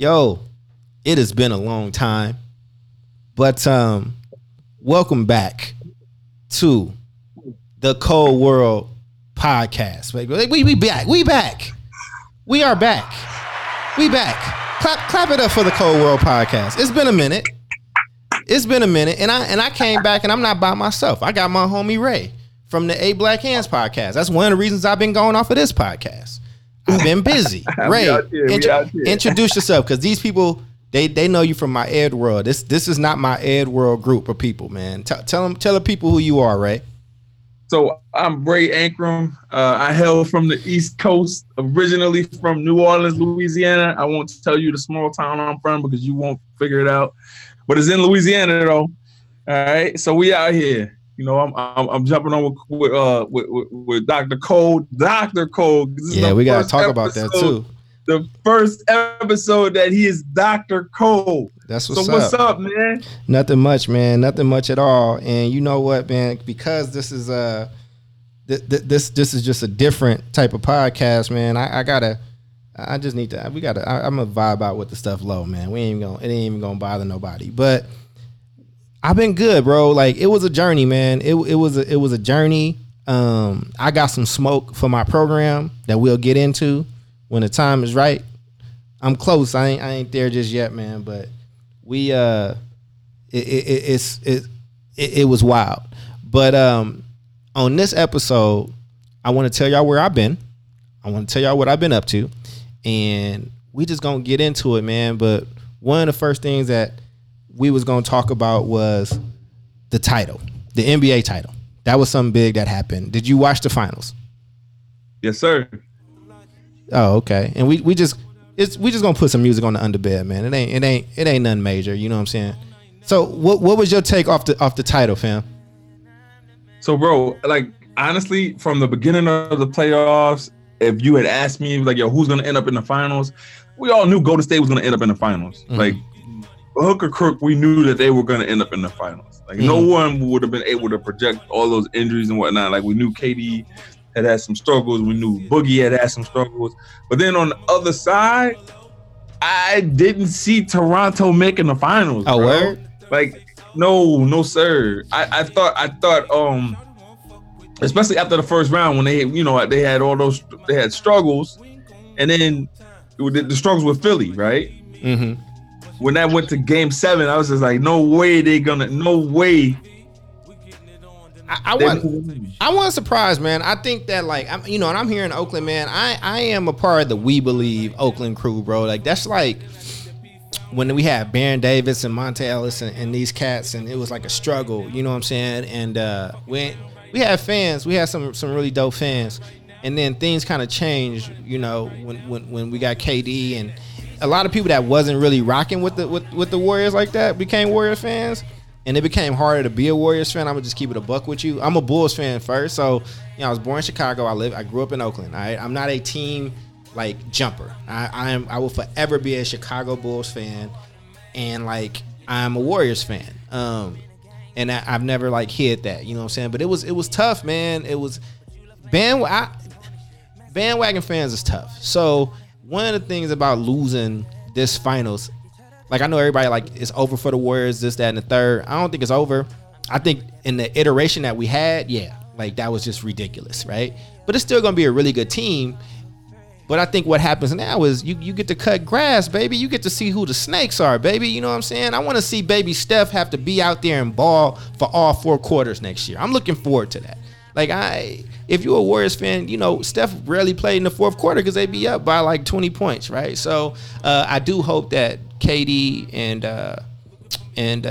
Yo, it has been a long time, but welcome back to the Cold World Podcast. We are back. Clap it up for the Cold World Podcast. It's been a minute, and I came back, and I'm not by myself. I got my homie Ray from the A Black Hands Podcast. That's one of the reasons I've been going off of this podcast. I've been busy. Ray, introduce yourself, because these people, they know you from my Ed World. This is not my Ed World group of people, man. Tell the people who you are, Ray. So I'm Ray Ankrum. I hail from the East Coast, originally from New Orleans, Louisiana. I won't tell you the small town I'm from because you won't figure it out. But it's in Louisiana, though. All right, so we out here. You know, I'm jumping on with Dr. Cole. Yeah, we gotta talk about that too. The first episode that he is Dr. Cole. That's what's up. So what's up, man? Nothing much, man. Nothing much at all. And you know what, man? Because this is this is just a different type of podcast, man. I'm gonna vibe out with the stuff low, man. It ain't even gonna bother nobody. But I've been good, bro. Like, it was a journey, man. It was a journey. I got some smoke for my program that we'll get into when the time is right. I'm close. I ain't there just yet, man. But we it was wild. But on this episode, I want to tell y'all where I've been. I want to tell y'all what I've been up to. And we just gonna get into it, man. But one of the first things that we was gonna talk about was the title, the NBA title. That was something big that happened. Did you watch the finals? Yes, sir. Oh, okay. And we just gonna put some music on the underbed, man. It ain't nothing major. You know what I'm saying? So what was your take off the title, fam? So, bro, like, honestly, from the beginning of the playoffs, if you had asked me, like, yo, who's going to end up in the finals? We all knew Golden State was going to end up in the finals. Mm-hmm. Like, hook or crook, we knew that they were going to end up in the finals. Like, mm-hmm. No one would have been able to project all those injuries and whatnot. Like, we knew KD had some struggles. We knew Boogie had some struggles. But then on the other side, I didn't see Toronto making the finals. Oh, well? Like, no, sir. I thought, especially after the first round when they had struggles, and then the struggles with Philly, right? Mm-hmm. When that went to Game 7, I was just like, no way. I wasn't surprised, man. I think that, like, and I'm here in Oakland, man. I am a part of the We Believe Oakland crew, bro. Like, that's like when we had Baron Davis and Monte Ellis and these cats, and it was like a struggle. You know what I'm saying? And we had fans. We had some really dope fans, and then things kind of changed. You know, when we got KD, and a lot of people that wasn't really rocking with the Warriors like that became Warriors fans, and it became harder to be a Warriors fan. I'm gonna just keep it a buck with you. I'm a Bulls fan first, so I was born in Chicago. I grew up in Oakland. I'm not a team like jumper. I will forever be a Chicago Bulls fan, and like I'm a Warriors fan. And I've never like hid that, you know what I'm saying? But it was tough, man. It was bandwagon fans is tough. So one of the things about losing this finals, like, I know everybody like it's over for the Warriors, this, that, and the third. I don't think it's over. I think in the iteration that we had, yeah, like that was just ridiculous, right? But it's still gonna be a really good team. But I think what happens now is you get to cut grass, baby. You get to see who the snakes are, baby. You know what I'm saying? I want to see baby Steph have to be out there and ball for all 4 quarters next year. I'm looking forward to that. Like, if you're a Warriors fan, you know, Steph rarely played in the 4th quarter because they be up by like 20 points, right? So I do hope that KD and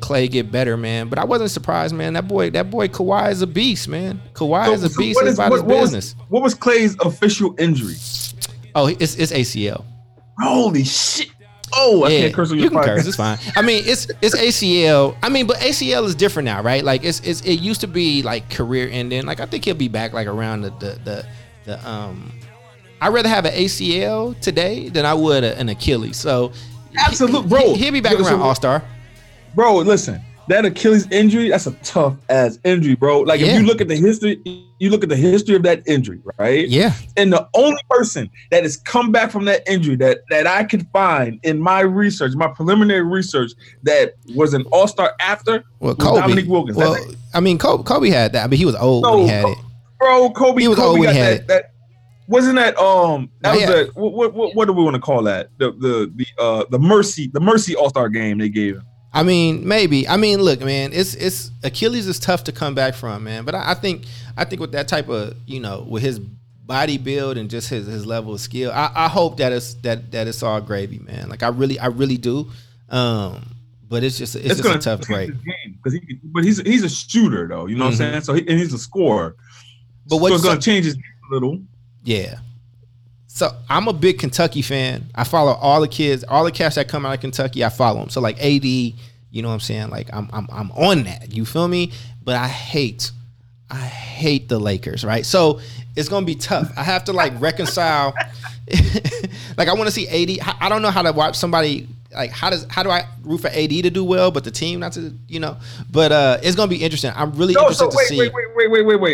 Clay get better, man. But I wasn't surprised, man. That boy Kawhi is a beast, man. What was Clay's official injury? Oh, it's ACL. Holy shit. Oh, I can't curse on your podcast. You can curse, it's fine. I mean, it's ACL. I mean, but ACL is different now, right? Like, it used to be like career ending. Like, I think he'll be back like around the I'd rather have an ACL today than I would an Achilles. So absolutely, bro. He'll be back around All-Star. Bro, listen. that Achilles injury, that's a tough ass injury, bro. Like if you look at the history, of that injury, right? Yeah. And the only person that has come back from that injury that I could find in my research, my preliminary research, that was an all-star after was Dominique Wilkins. Well, Kobe had that. I mean, he was old when he had it. Bro, Kobe was old when he had that. Wasn't that what do we want to call that? The mercy all-star game they gave him. I mean, maybe. I mean, look, man, it's Achilles is tough to come back from, man. But I think with that type of, with his body build and just his level of skill, I hope that it's all gravy, man. Like I really do. But it's just a tough break. But he's a shooter though, you know what I'm saying? So he's a scorer. But it's going to change his game a little. Yeah. So I'm a big Kentucky fan. I follow all the kids, all the cats that come out of Kentucky. I follow them. So like AD, you know what I'm saying? Like I'm on that. You feel me? But I hate the Lakers, right? So it's gonna be tough. I have to like reconcile. Like I want to see AD. I don't know how to watch somebody. Like how do I root for AD to do well, but the team not to, But it's gonna be interesting. I'm really interested to see. Wait.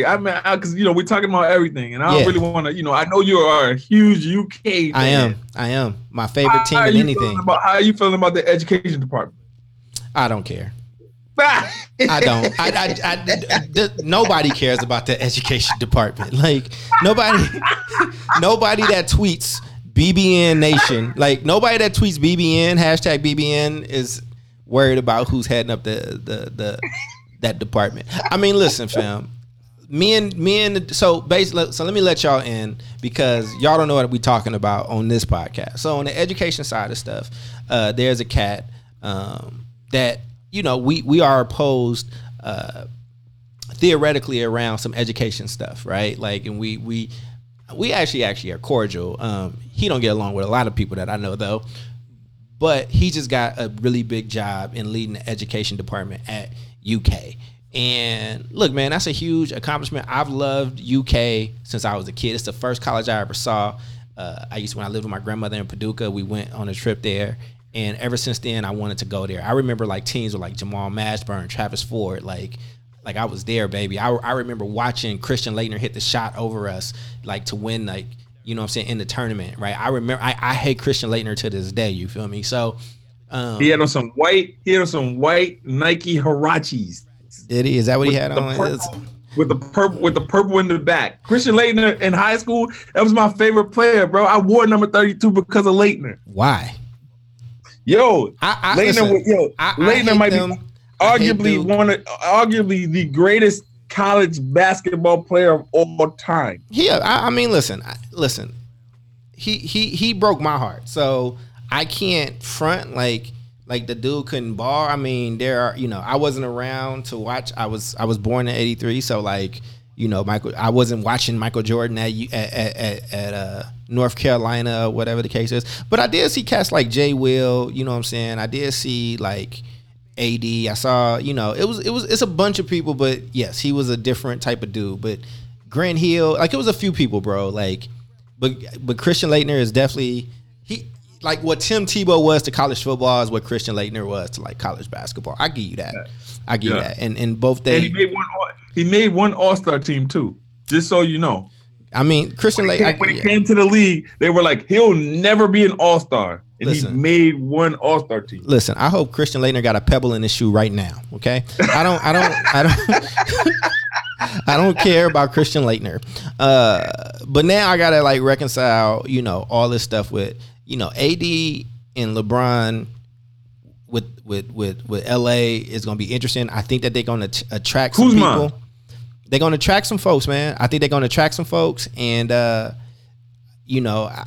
I mean, because we're talking about everything, and I don't really want to. I know you are a huge UK fan. I am. My favorite team in anything. How are you feeling about the education department? I don't care. I don't. Nobody cares about the education department. Like nobody that tweets BBN Nation. Like nobody that tweets BBN, hashtag BBN, is worried about who's heading up the that department. I mean, listen, fam. So let me let y'all in, because y'all don't know what we're talking about on this podcast. So on the education side of stuff, there's a cat that we are opposed theoretically around some education stuff, right? Like, and we actually are cordial. He don't get along with a lot of people that I know, though. But he just got a really big job in leading the education department at UK. And look, man, that's a huge accomplishment. I've loved UK since I was a kid. It's the first college I ever saw. When I lived with my grandmother in Paducah, we went on a trip there. And ever since then, I wanted to go there. I remember like teams were like Jamal Mashburn, Travis Ford, like I was there, baby. I remember watching Christian Laettner hit the shot over us, like to win, like, you know what I'm saying, in the tournament, right? I remember I hate Christian Laettner to this day, you feel me? So he had on some white Nike Hirachis. Did he? Is that what he had on? With the purple in the back. Christian Laettner in high school, that was my favorite player, bro. I wore number 32 because of Laettner. Why? Yo, Laettner might be arguably the greatest college basketball player of all time. Yeah, I mean, listen. He broke my heart, so I can't front like the dude couldn't ball. I mean, there are I wasn't around to watch. I was born in '83, so like I wasn't watching Michael Jordan at North Carolina, whatever the case is. But I did see cats like Jay Will. You know what I'm saying? I did see like AD. I saw, it's a bunch of people, but yes, he was a different type of dude. But Grant Hill, like it was a few people, bro. Like, but Christian Laettner is definitely like what Tim Tebow was to college football is what Christian Laettner was to like college basketball. I give you that. And both they. And he made one all-star team too. Just so you know. I mean, Christian Laettner. When he came to the league, they were like, he'll never be an all-star. And he made one all-star team. Listen, I hope Christian Laettner got a pebble in his shoe right now. Okay, I don't care about Christian Laettner. But now I gotta like reconcile, all this stuff with AD and LeBron with LA is gonna be interesting. I think that they're gonna attract some people. They're gonna attract some folks, man. I think they're gonna attract some folks, and I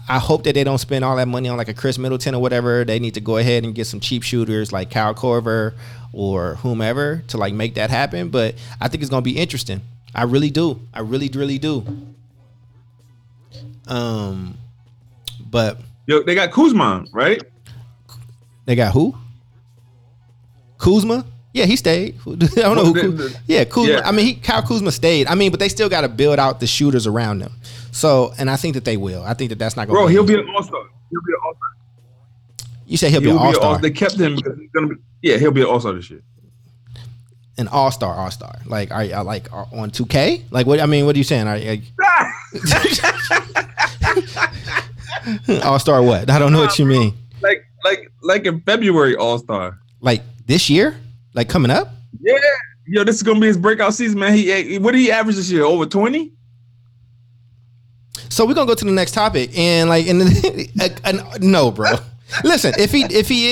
hope that they don't spend all that money on like a Chris Middleton or whatever. They need to go ahead and get some cheap shooters like Kyle Korver or whomever to like make that happen. But I think it's gonna be interesting. I really do. I really, really do. But yo, they got Kuzma, right? They got who? Kuzma? Yeah, he stayed. I don't know who. Yeah, Kuzma. Yeah. I mean, Kyle Kuzma stayed. I mean, but they still got to build out the shooters around them. So, and I think that they will. I think that that's not going to happen. Bro, he'll be an all-star. He'll be an all-star. You say he'll be an all-star. They kept him. He'll be an all-star this year. an all-star. Like, are like on 2K? Like, what? I mean, what are you saying? All-star what? I don't know what you mean. Like in February all-star. Like this year? Like coming up? Yeah. Yo, this is gonna be his breakout season, man. What did he average this year? Over 20? So we're gonna go to the next topic, and like, no, bro. Listen, if he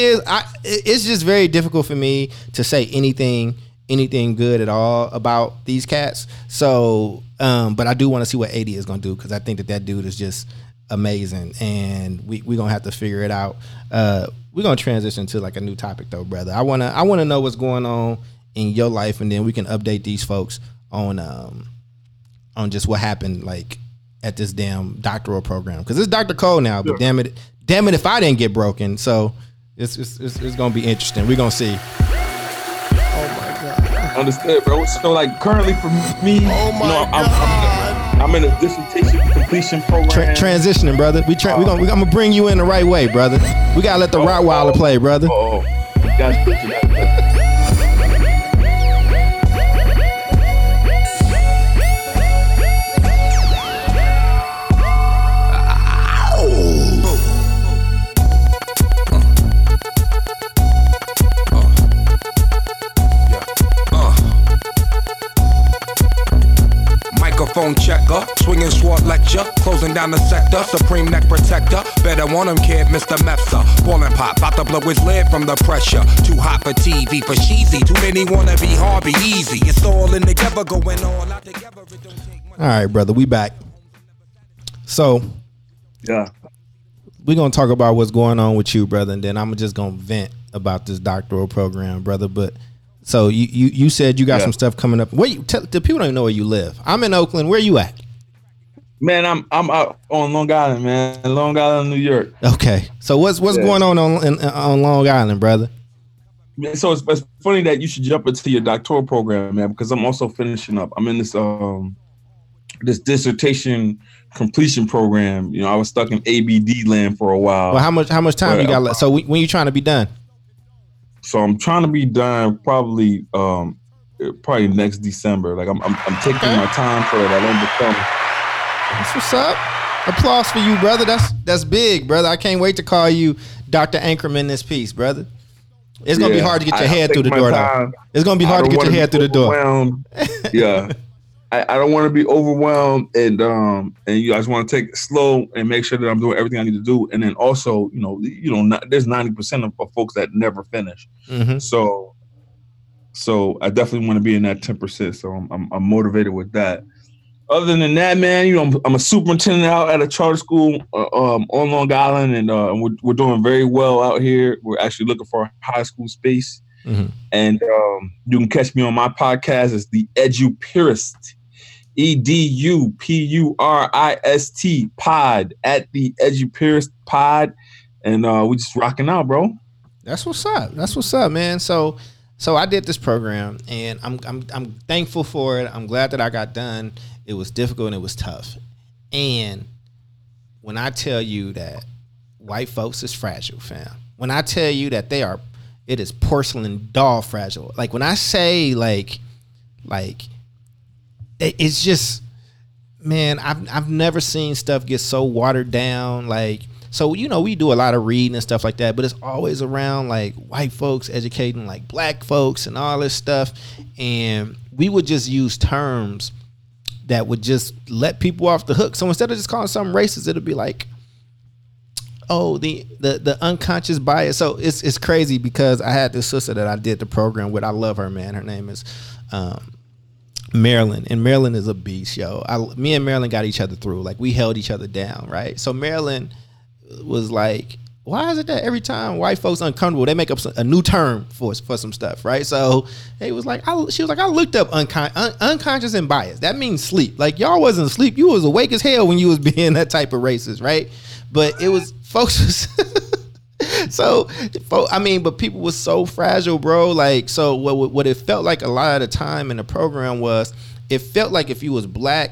is, it's just very difficult for me to say anything good at all about these cats. So, but I do want to see what AD is gonna do, because I think that dude is just amazing, and we're gonna have to figure it out. We're gonna transition to like a new topic though, brother. I wanna know what's going on in your life, and then we can update these folks on just what happened, like, at this damn doctoral program, because it's Dr. Cole now. But sure. Damn it! If I didn't get broken, so it's gonna be interesting. We're gonna see. Oh my god! Understood, bro. So like currently for me, I'm in a dissertation completion program. Transitioning, brother. I'm gonna bring you in the right way, brother. We gotta let the Rottweiler play, brother. Oh, you guys. Phone checker, swinging sword lecture, closing down the sector, supreme neck protector, better want him kid, Mr. Mepsa, ballin' pop, bout to blow his lid from the pressure, too hot for TV, for cheesy, too many wanna be Harvey Easy, it's all in together, going all out together, it don't take much. Alright, brother, we back. So, yeah, we gonna talk about what's going on with you, brother, and then I'm just gonna vent about this doctoral program, brother, but... So you said you got some stuff coming up. Where the people don't even know where you live. I'm in Oakland. Where you at? Man, I'm out on Long Island, man. Long Island, New York. Okay. So what's going on Long Island, brother? So it's funny that you should jump into your doctoral program, man, because I'm also finishing up. I'm in this this dissertation completion program. You know, I was stuck in ABD land for a while. Well, how much time you got left? So when you trying to be done? So I'm trying to be done probably next December. Like I'm taking my time for it. I don't become. That's what's up. Applause for you, brother. That's big, brother. I can't wait to call you Dr. Ankrum in this piece, brother. It's gonna be hard to get your head through the door, though. It's gonna be hard to get your head through the door. Yeah, I don't want to be overwhelmed, and you guys want to take it slow and make sure that I'm doing everything I need to do, and then also, there's 90% of folks that never finish, mm-hmm. so I definitely want to be in that 10%. So I'm motivated with that. Other than that, man, I'm a superintendent out at a charter school on Long Island, and we're doing very well out here. We're actually looking for a high school space, mm-hmm. and you can catch me on my podcast. It's The EduPurist. EduPurist pod at The EduPurist pod, and we just rocking out, bro. That's what's up, man. So I did this program, and I'm thankful for it. I'm glad that I got done. It was difficult and it was tough. And when I tell you that white folks is fragile, fam. When I tell you that it is porcelain doll fragile. Like when I say like. It's just, man, I've never seen stuff get so watered down. Like, so, we do a lot of reading and stuff like that, but it's always around like white folks educating like black folks and all this stuff. And we would just use terms that would just let people off the hook. So instead of just calling something racist, it'll be like, oh, the unconscious bias. So it's crazy, because I had this sister that I did the program with. I love her, man. Her name is, Marilyn, and Marilyn is a beast, yo. Me and Marilyn got each other through. Like, we held each other down, right? So Marilyn was like, why is it that every time white folks uncomfortable, they make up a new term for some stuff, right? So they was like, I looked up unconscious and bias. That means sleep. Like, y'all wasn't asleep. You was awake as hell when you was being that type of racist, right? But it was folks. But people were so fragile, bro. Like, so what it felt like a lot of the time in the program was, it felt like if you was black,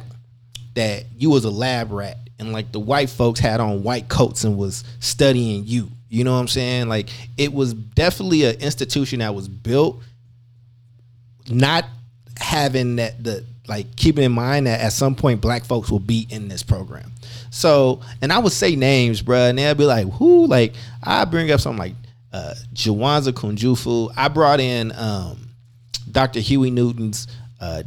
that you was a lab rat, and like the white folks had on white coats and was studying you. You know what I'm saying? Like, it was definitely an institution that was built not having that, the like keeping in mind that at some point black folks will be in this program. So, and I would say names, bro, and they'll be like, who? Like, I bring up something like Juwanza Kunjufu. I brought in Dr. Huey Newton's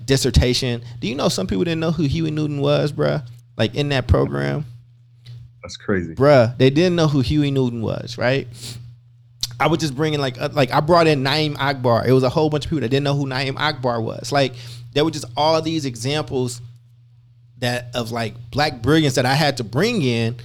dissertation. Do you know some people didn't know who Huey Newton was, bro? Like in that program. That's crazy, bro. They didn't know who Huey Newton was, right? I would just bring in like I brought in Naeem Akbar. It was a whole bunch of people that didn't know who Naeem Akbar was. Like there were just all these examples that of like black brilliance that I had to bring in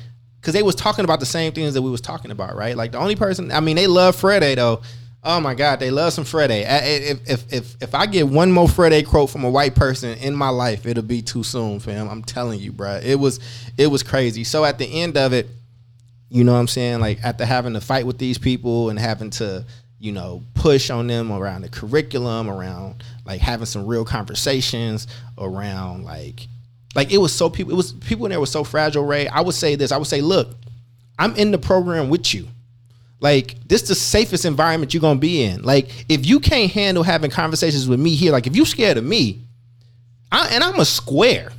because they was talking about the same things that we was talking about, right? Like the only person, I mean, they love Friday though. Oh my God, they love some Friday. If I get one more Friday quote from a white person in my life, it'll be too soon, fam. I'm telling you, bro. It was crazy. So at the end of it, you know what I'm saying? Like after having to fight with these people and having to, you know, push on them around the curriculum, around like having some real conversations around like people in there were so fragile, Ray. I would say this. I would say, look, I'm in the program with you. Like, this is the safest environment you're going to be in. Like, if you can't handle having conversations with me here, like, if you scared of me, I'm a square.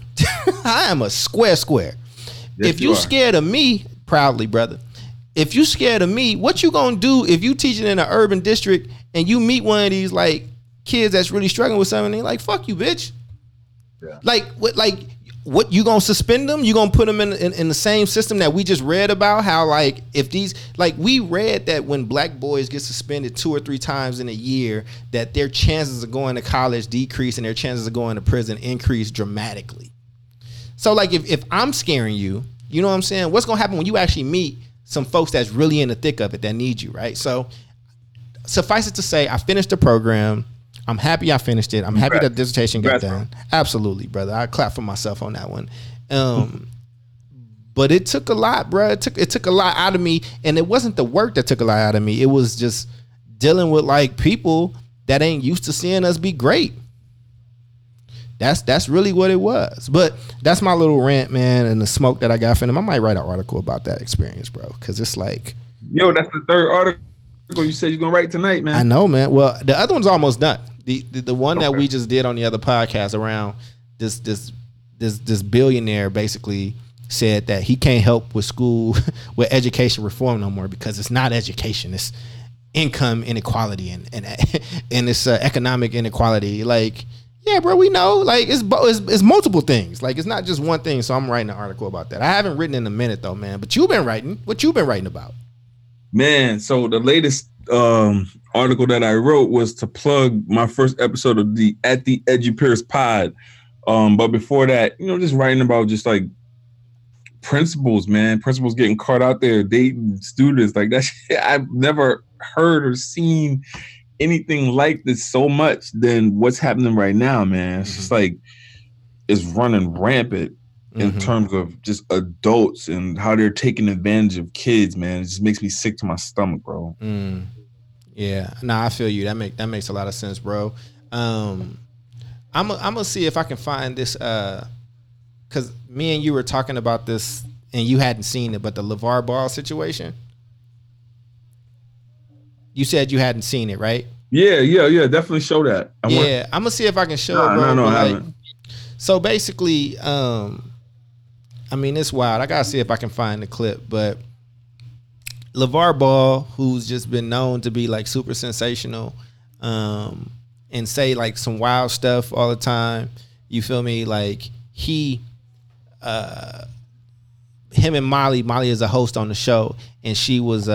I am a square. Yes, if you scared of me, proudly, brother, if you scared of me, what you going to do if you teaching in an urban district and you meet one of these, like, kids that's really struggling with something, and they're like, fuck you, bitch. Yeah. What you gonna suspend them? You gonna put them in the same system that we just read about? How like if these like we read that when black boys get suspended 2 or 3 times in a year, that their chances of going to college decrease and their chances of going to prison increase dramatically. So like if I'm scaring you, you know what I'm saying? What's gonna happen when you actually meet some folks that's really in the thick of it that need you, right? So suffice it to say, I finished the program. I'm happy I finished it. I'm happy that dissertation got done. Absolutely, brother. I clap for myself on that one. But it took a lot, bro. It took a lot out of me, and it wasn't the work that took a lot out of me. It was just dealing with like people that ain't used to seeing us be great. That's really what it was. But that's my little rant, man, and the smoke that I got from them. I might write an article about that experience, bro, because it's like, yo, that's the third article you said you're gonna write tonight, man. I know, man. Well, the other one's almost done. The one that we just did on the other podcast around this billionaire basically said that he can't help with school with education reform no more because it's not education, it's income inequality and it's economic inequality. Like, yeah, bro, we know. Like, it's multiple things. Like, it's not just one thing. So I'm writing an article about that. I haven't written in a minute though, man. But you've been writing. What you've been writing about? Man, so the latest article that I wrote was to plug my first episode of the At the EduPurist Pod. But before that, you know, just writing about just like principals, man. Principals getting caught out there dating students. Like that shit, I've never heard or seen anything like this so much than what's happening right now, man. It's just like it's running rampant in terms of just adults and how they're taking advantage of kids, man. It just makes me sick to my stomach, bro. Yeah, I feel you. That makes a lot of sense, bro. I'm gonna see if I can find this because me and you were talking about this and you hadn't seen it, but the LeVar Ball situation. You said you hadn't seen it, right? Yeah. Definitely show that. I'm gonna see if I can show it, bro. No, I haven't. So basically, I mean, it's wild. I gotta see if I can find the clip, but LeVar Ball, who's just been known to be like super sensational, and say like some wild stuff all the time. You feel me? Like him and Molly is a host on the show, and she was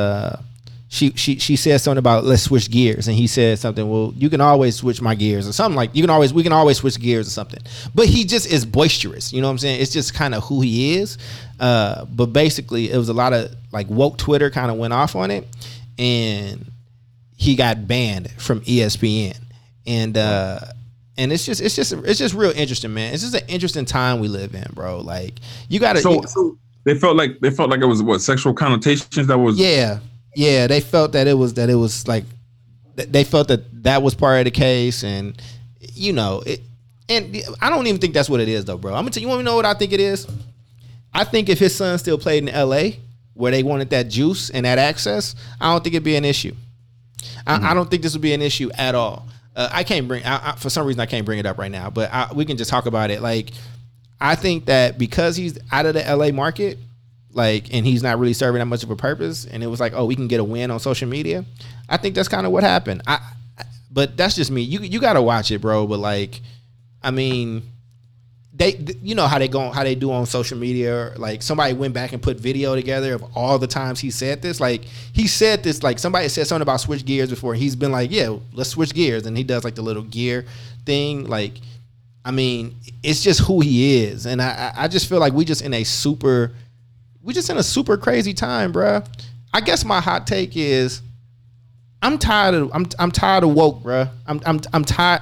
she said something about let's switch gears, and he said something, well, you can always switch my gears or something, like we can always switch gears or something. But he just is boisterous, you know what I'm saying? It's just kind of who he is. But basically it was a lot of like woke Twitter kind of went off on it, and he got banned from ESPN. And it's just real interesting, man. It's just an interesting time we live in, bro. Like you gotta so they felt like it was what, sexual connotations that was. Yeah, they felt that it was like they felt that was part of the case, and you know it. And I don't even think that's what it is, though, bro. I'm gonna tell you. You want to know what I think it is? I think if his son still played in L.A., where they wanted that juice and that access, I don't think it'd be an issue. I don't think this would be an issue at all. for some reason I can't bring it up right now, but we can just talk about it. Like, I think that because he's out of the LA market, like, and he's not really serving that much of a purpose, and it was like, oh, we can get a win on social media. I think that's kind of what happened. But that's just me. You gotta watch it, bro. But like, I mean, you know how they do on social media. Like, somebody went back and put video together of all the times he said this. Like, he said this. Like, somebody said something about switch gears before. He's been like, yeah, let's switch gears, and he does like the little gear thing. Like, I mean, it's just who he is, and I just feel like we just in a super crazy time, bro. I guess my hot take is I'm tired of woke, bro. I'm tired.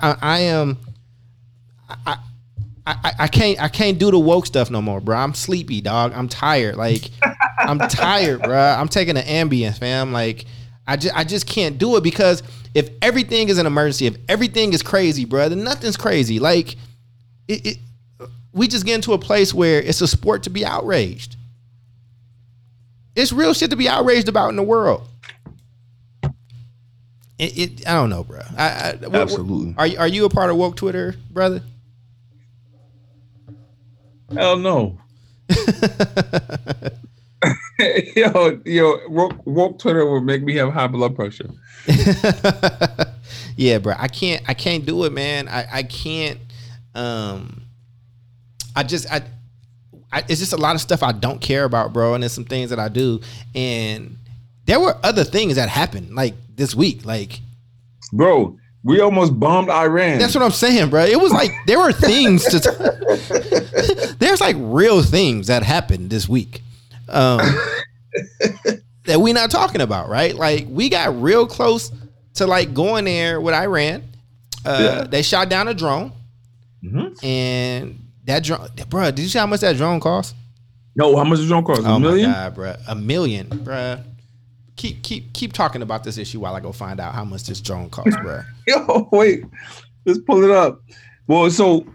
I can't do the woke stuff no more, bro. I'm sleepy, dog. I'm tired. Like, I'm tired, bro. I'm taking an Ambien, fam. Like, I just can't do it, because if everything is an emergency, if everything is crazy, bro, then nothing's crazy. Like, we just get into a place where it's a sport to be outraged. It's real shit to be outraged about in the world. I don't know, bro. Absolutely. Are you a part of woke Twitter, brother? Hell no. yo, woke Twitter will make me have high blood pressure. Yeah, bro. I can't do it, man. I can't. It's just a lot of stuff I don't care about, bro. And there's some things that I do, and there were other things that happened like this week, like, bro. We almost bombed Iran. That's what I'm saying, bro. It was like there were things to there's like real things that happened this week that we're not talking about, right? Like, we got real close to like going there with Iran. They shot down a drone, and that drone, bro. Did you see how much that drone cost? No, how much the drone cost? Oh, $1 million, my God, bro. $1 million, bro. Keep talking about this issue while I go find out how much this drone costs, bro. Yo, wait, let's pull it up. Well, so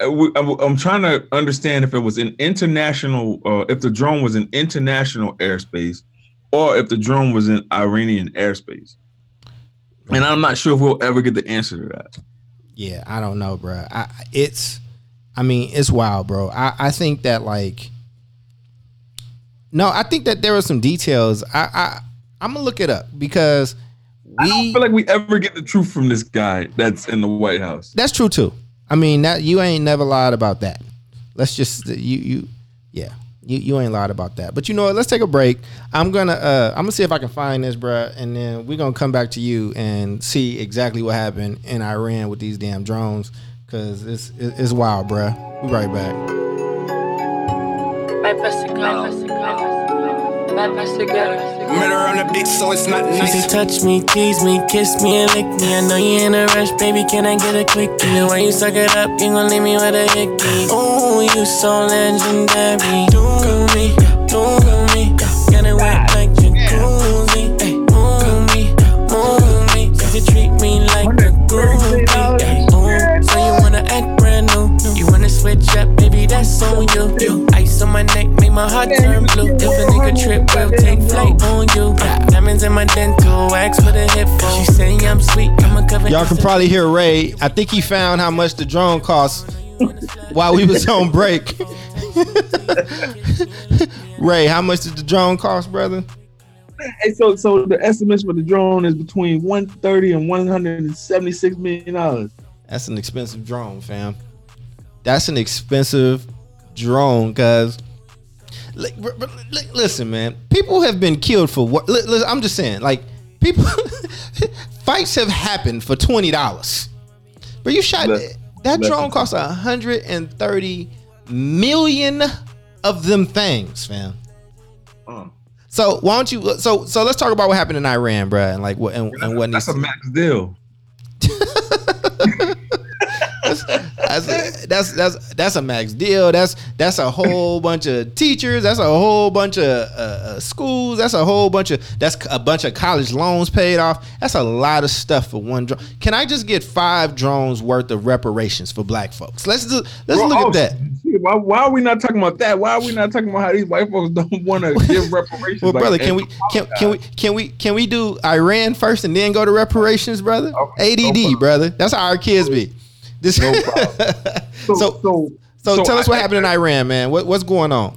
I'm trying to understand if it was an international, if the drone was in international airspace, or if the drone was in Iranian airspace. And I'm not sure if we'll ever get the answer to that. Yeah, I don't know, bro. It's wild, bro. I think that like. No, I think that there are some details. I'm gonna look it up, because I don't feel like we ever get the truth from this guy that's in the White House. That's true too. I mean, that you ain't never lied about that. Let's just you ain't lied about that. But you know what? Let's take a break. I'm gonna see if I can find this, bro, and then we're gonna come back to you and see exactly what happened in Iran with these damn drones, because it's wild, bro. We right back. Murder on the beat, so it's not nice. She touch me, tease me, kiss me, and lick me. I know you in a rush, baby, can I get a quickie? The way you suck it up, you gon' leave me with a hickey. Ooh, you so legendary. Do me, got it wet like jacuzzi. Ay, move me, you treat me like a groovy. So you wanna act brand new, you wanna switch up, baby, that's on you. On my neck, make my heart turn blue. If a nigga trip, we'll take flight on you. Diamonds in my dental wax with a hip phone. She saying I'm sweet, I'm a cover. Y'all can probably hear Ray. I think he found how much the drone costs while we was on break. Ray, how much did the drone cost, brother? Hey, so the estimates for the drone is between $130 and $176 million. That's an expensive drone, fam. That's an expensive drone, cause listen, man, people have been killed for what? I'm just saying, like, people fights have happened for $20, but you shot that drone cost $130 million of them things, fam. So why don't you? So let's talk about what happened in Iran, bro, and like what and what. That's a max deal. That's a max deal. That's a whole bunch of teachers. That's a whole bunch of schools. That's a bunch of college loans paid off. That's a lot of stuff for one drone. Can I just get 5 drones worth of reparations for black folks? Let's look at that. Why are we not talking about that? Why are we not talking about how these white folks don't want to give reparations? Well, like, brother, can we do Iran first and then go to reparations, brother? Okay, ADD, no brother. That's how our kids be. No problem. So tell us what happened in Iran, man. What's going on?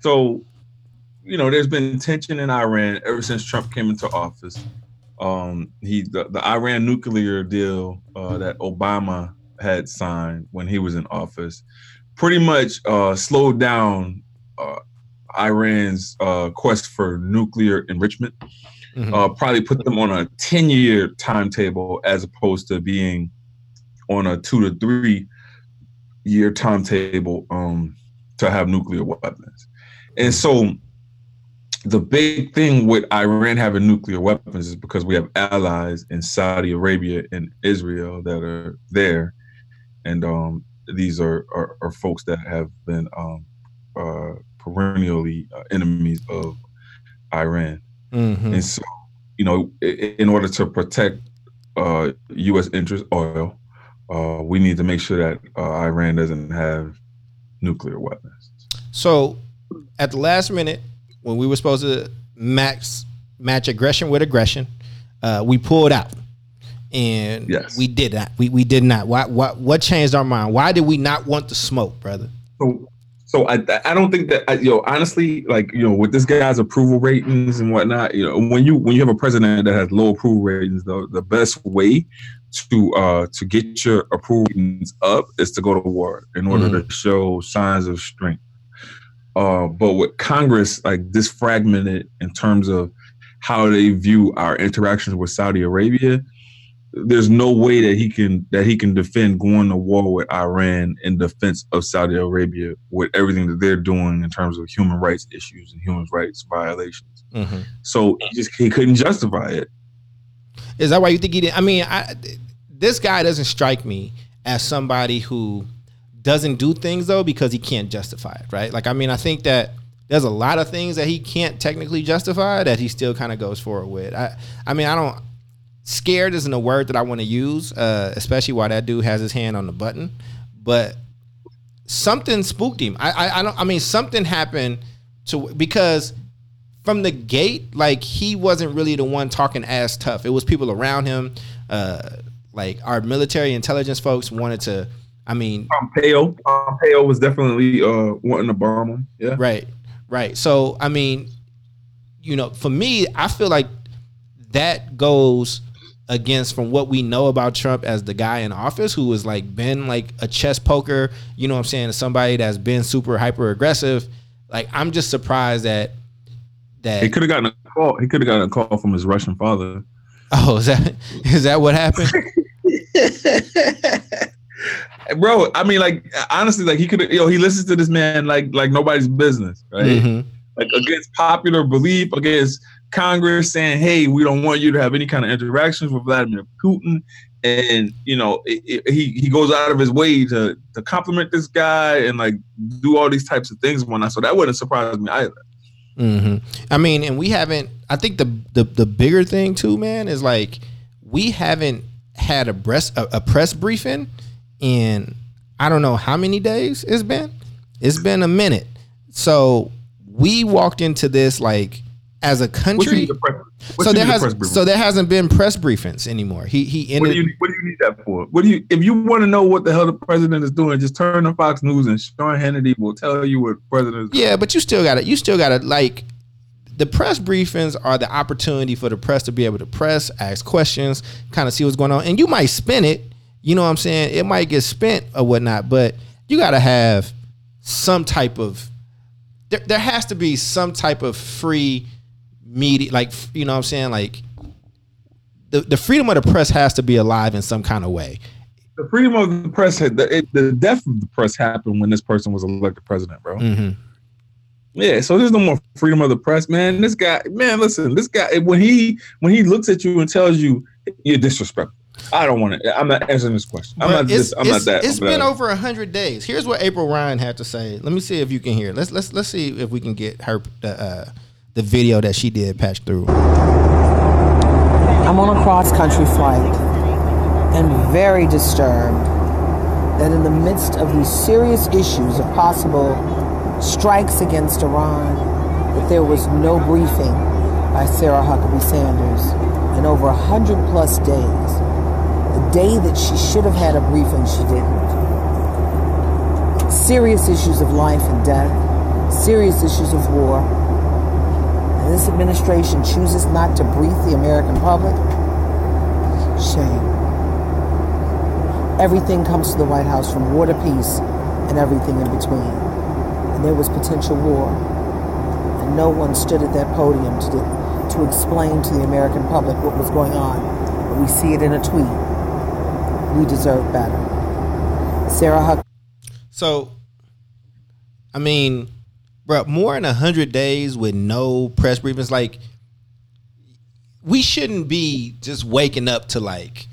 So, you know, there's been tension in Iran ever since Trump came into office. The Iran nuclear deal that Obama had signed when he was in office pretty much slowed down Iran's quest for nuclear enrichment. Mm-hmm. Probably put them on a 10-year timetable as opposed to being on a 2 to 3 year timetable to have nuclear weapons. And so the big thing with Iran having nuclear weapons is because we have allies in Saudi Arabia and Israel that are there. And these are folks that have been perennially enemies of Iran. Mm-hmm. And so, you know, in order to protect U.S. interest oil, we need to make sure that Iran doesn't have nuclear weapons. So at the last minute, when we were supposed to match aggression with aggression, we pulled out. And yes, we did not. We did not. What changed our mind? Why did we not want the smoke, brother? So I don't think that, honestly, like, you know, with this guy's approval ratings and whatnot, you know, when you have a president that has low approval ratings, the best way to get your approval ratings up is to go to war in order to show signs of strength. But with Congress, like, this fragmented in terms of how they view our interactions with Saudi Arabia, there's no way that he can defend going to war with Iran in defense of Saudi Arabia with everything that they're doing in terms of human rights issues and human rights violations. Mm-hmm. So he couldn't justify it. Is that why you think he did? I mean, this guy doesn't strike me as somebody who doesn't do things, though, because he can't justify it, right? Like, I mean, I think that there's a lot of things that he can't technically justify that he still kind of goes forward with. Scared isn't a word that I want to use, especially while that dude has his hand on the button. But something spooked him. Something happened because from the gate, like, he wasn't really the one talking ass tough. It was people around him, like our military intelligence folks wanted to. I mean, Pompeo was definitely wanting to bomb him. Yeah, right. So I mean, you know, for me, I feel like that goes against from what we know about Trump as the guy in office who was like been like a chess poker, you know what I'm saying, somebody that's been super hyper aggressive. Like, I'm just surprised that he could have gotten a call from his Russian father. Oh, is that what happened? Bro, I mean, like, honestly, like, he could have, he listens to this man like nobody's business, right? Mm-hmm. Like, against popular belief, against Congress saying, hey, we don't want you to have any kind of interactions with Vladimir Putin. And, you know, he goes out of his way to compliment this guy and, like, do all these types of things and whatnot. So that wouldn't surprise me either. Mm-hmm. I mean, and we haven't, I think the bigger thing too, man, is like, we haven't had a press briefing in I don't know how many days it's been. It's been a minute. So we walked into this, like, as a country, there hasn't been press briefings anymore. He ended. What do you need that for? If you want to know what the hell the president is doing, just turn to Fox News and Sean Hannity will tell you what the president is doing. Yeah, but you still got it. Like, the press briefings are the opportunity for the press to be able to ask questions, kind of see what's going on, and you might spin it. You know what I'm saying? It might get spent or whatnot, but you got to have some type of. There has to be some type of free media, like, you know what I'm saying, like, the freedom of the press has to be alive in some kind of way. The freedom of the press, the death of the press happened when this person was elected president, bro. Mm-hmm. Yeah, so there's no more freedom of the press, man. This guy, man, listen, this guy, when he looks at you and tells you, you're disrespectful. I don't want to. I'm not answering this question. It's been over 100 days. Here's what April Ryan had to say. Let me see if you can hear it. Let's see if we can get her the video that she did patch through. I'm on a cross-country flight and very disturbed that in the midst of these serious issues of possible strikes against Iran, that there was no briefing by Sarah Huckabee Sanders in over 100 plus days. The day that she should have had a briefing, she didn't. Serious issues of life and death, serious issues of war. And this administration chooses not to brief the American public. Shame. Everything comes to the White House, from war to peace and everything in between. And there was potential war. And no one stood at that podium to explain to the American public what was going on. But we see it in a tweet. We deserve better. Sarah Huck. So, I mean, bro, more than 100 days with no press briefings. Like, we shouldn't be just waking up to like,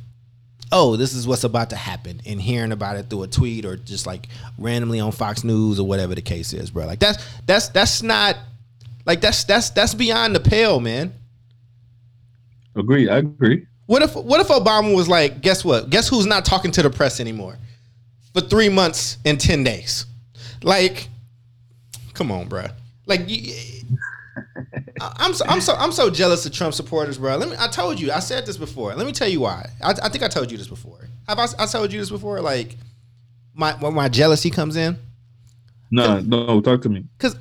oh, this is what's about to happen, and hearing about it through a tweet or just like randomly on Fox News or whatever the case is, bro. Like that's not like that's beyond the pale, man. Agree. I agree. What if Obama was like, guess what? Guess who's not talking to the press anymore for 3 months and 10 days? Like, come on, bro. Like, I'm so jealous of Trump supporters, bro. I told you, I said this before. Let me tell you why. I think I told you this before. Have I told you this before? Like, when my jealousy comes in. No, talk to me. Because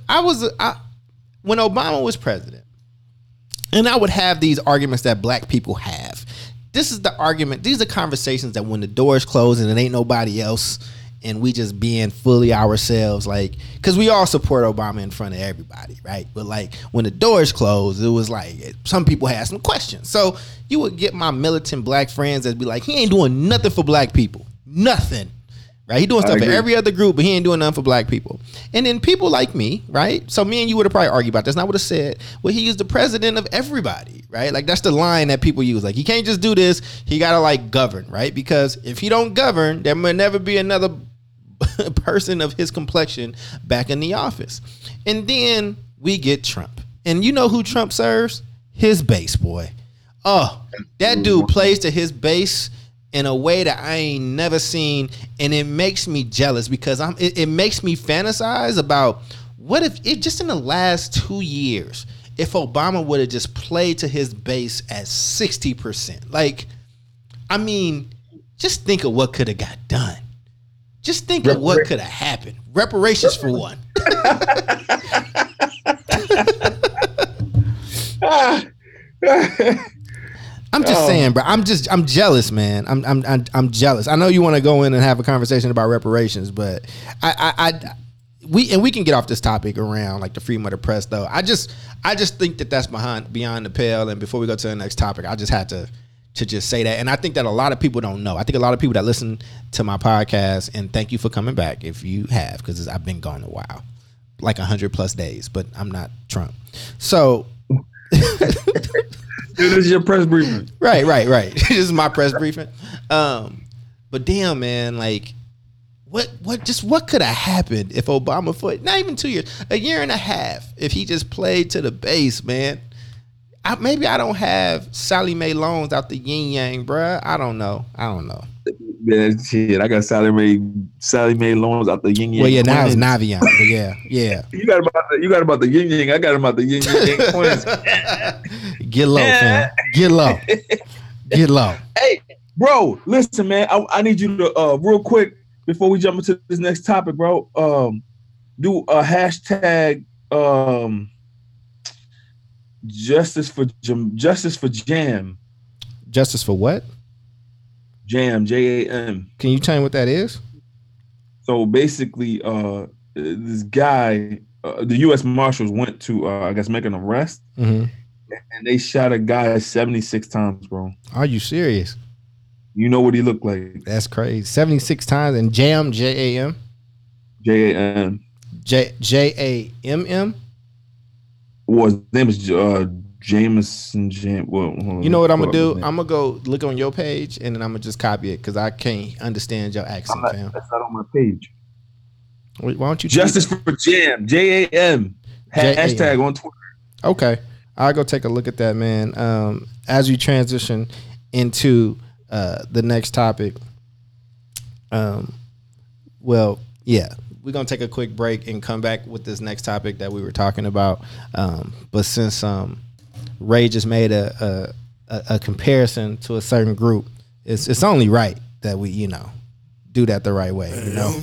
when Obama was president, and I would have these arguments that black people have. This is the argument. These are conversations that when the doors close and it ain't nobody else and we just being fully ourselves, like, because we all support Obama in front of everybody, right? But like when the doors closed, it was like some people had some questions. So you would get my militant black friends that'd be like, he ain't doing nothing for black people. Nothing. Right? He doing stuff for every other group, but he ain't doing nothing for black people. And then people like me, right? So me and you would have probably argued about this. And I would have said, well, he is the president of everybody, right? Like that's the line that people use. Like he can't just do this. He got to like govern, right? Because if he don't govern, there may never be another person of his complexion back in the office. And then we get Trump. And you know who Trump serves? His base, boy. Oh, that dude plays to his base in a way that I ain't never seen, and it makes me jealous because it makes me fantasize about what if it just in the last 2 years, if Obama would have just played to his base at 60%. Like, I mean, just think of what could have got done. Just think of what could have happened. Reparations for one. I'm just saying, bro. I'm jealous, man. I'm jealous. I know you want to go in and have a conversation about reparations, but we can get off this topic around like the freedom of the press, though. I just think that's beyond the pale. And before we go to the next topic, I just had to just say that. And I think that a lot of people don't know. I think a lot of people that listen to my podcast, and thank you for coming back if you have, because I've been gone a while, like 100 plus days. But I'm not Trump, so. Dude, this is your press briefing. Right. This is my press briefing. But damn, man, like what could have happened if Obama for not even 2 years, a year and a half, if he just played to the base, man. Maybe I don't have Sally Mae Loans out the yin yang, bruh. I don't know. Yeah, shit. I got Sally Mae Loans out the yin yang. Well, yeah, now it's Navion. But yeah. You got about the yin yang. I got him out the yin yang. Get low, man. Get low. Hey, bro, listen, man. I need you to real quick before we jump into this next topic, bro. Do a hashtag justice for jam. Justice for what? Jam, J-A-M. Can you tell me what that is? So basically, this guy, the U.S. Marshals went to, I guess, make an arrest, and they shot a guy 76 times, bro. Are you serious? You know what he looked like. That's crazy. 76 times, and Jam, J-A-M? J-A-M. J-A-M-M? Well, his name is Jameson. Well, you know what I'm gonna do? I'm gonna go look on your page and then I'm gonna just copy it because I can't understand your accent, fam. That's not on my page. Wait, why don't you? Justice for Jam, J-A-M. Hashtag on Twitter. Okay, I'll go take a look at that, man. As we transition into the next topic, well, yeah, we're gonna take a quick break and come back with this next topic that we were talking about. But since Ray just made a comparison to a certain group, it's only right that we do that the right way. You know.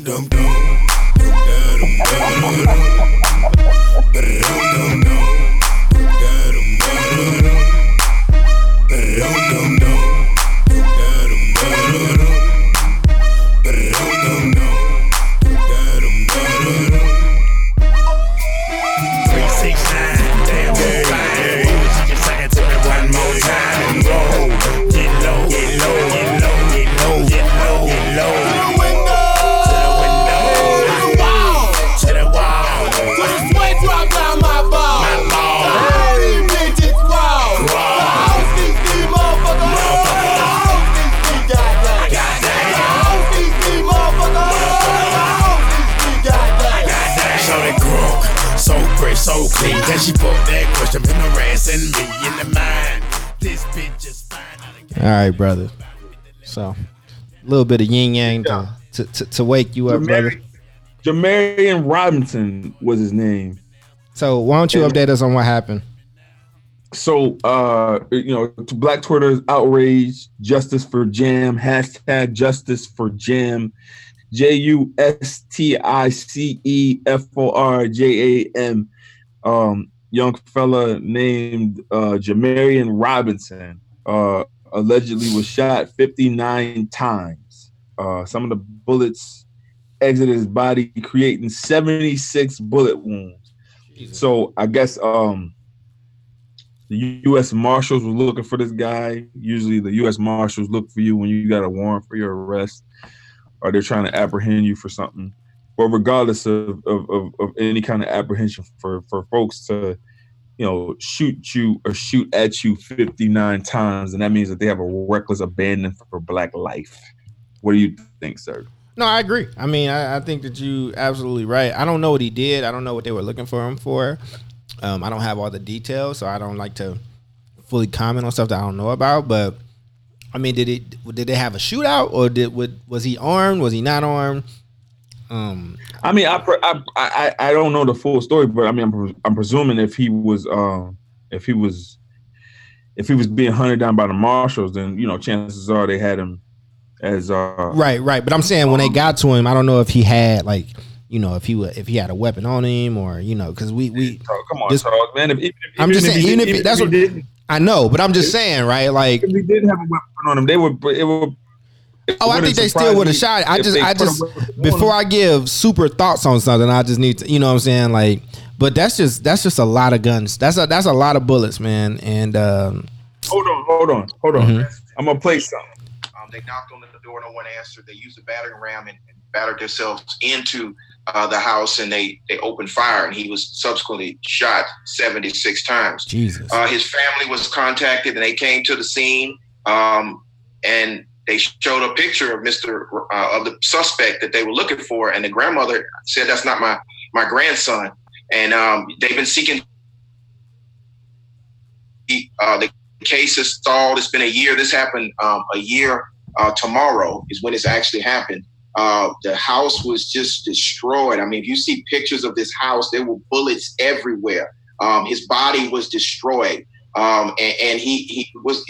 So clean, then she put that question in her ass and me in the mind. This bitch is fine. All right, brother. So, a little bit of yin yang to wake you up, brother. Jamarian Robinson was his name. So, why don't you update us on what happened? So, Black Twitter is outraged. Justice for Jam. Hashtag Justice for Jam. JUSTICEFORJAM. Young fella named Jamarian Robinson allegedly was shot 59 times. Some of the bullets exited his body, creating 76 bullet wounds. Jesus. So I guess the U.S. Marshals were looking for this guy. Usually the U.S. Marshals look for you when you got a warrant for your arrest or they're trying to apprehend you for something. But regardless of any kind of apprehension for folks to, shoot you or shoot at you 59 times, and that means that they have a reckless abandon for Black life. What do you think, sir? No, I agree. I mean, I think that you absolutely right. I don't know what he did. I don't know what they were looking for him for. I don't have all the details, so I don't like to fully comment on stuff that I don't know about. But I mean, did they have a shootout, or was he armed? Was he not armed? I mean, I don't know the full story, but I mean, I'm presuming if he was being hunted down by the marshals, then chances are they had him as right. But I'm saying when they got to him, I don't know if he had if he had a weapon on him or because we come on, Charles, man. I know, but I'm just saying, right? Like, if he didn't have a weapon on him, they were. Oh, I think they still would have shot it. Before I give super thoughts on something, I just need to, what I'm saying? Like, but that's just a lot of guns. That's a lot of bullets, man. And, hold on. Mm-hmm. I'm going to play something. They knocked on the door. No one answered. They used a battering ram and battered themselves into the house, and they opened fire, and he was subsequently shot 76 times. Jesus. His family was contacted and they came to the scene. And they showed a picture of of the suspect that they were looking for, and the grandmother said, "That's not my grandson." And they've been seeking. The case is stalled. It's been a year. This happened a year tomorrow is when it's actually happened. The house was just destroyed. I mean, if you see pictures of this house, there were bullets everywhere. His body was destroyed, and he was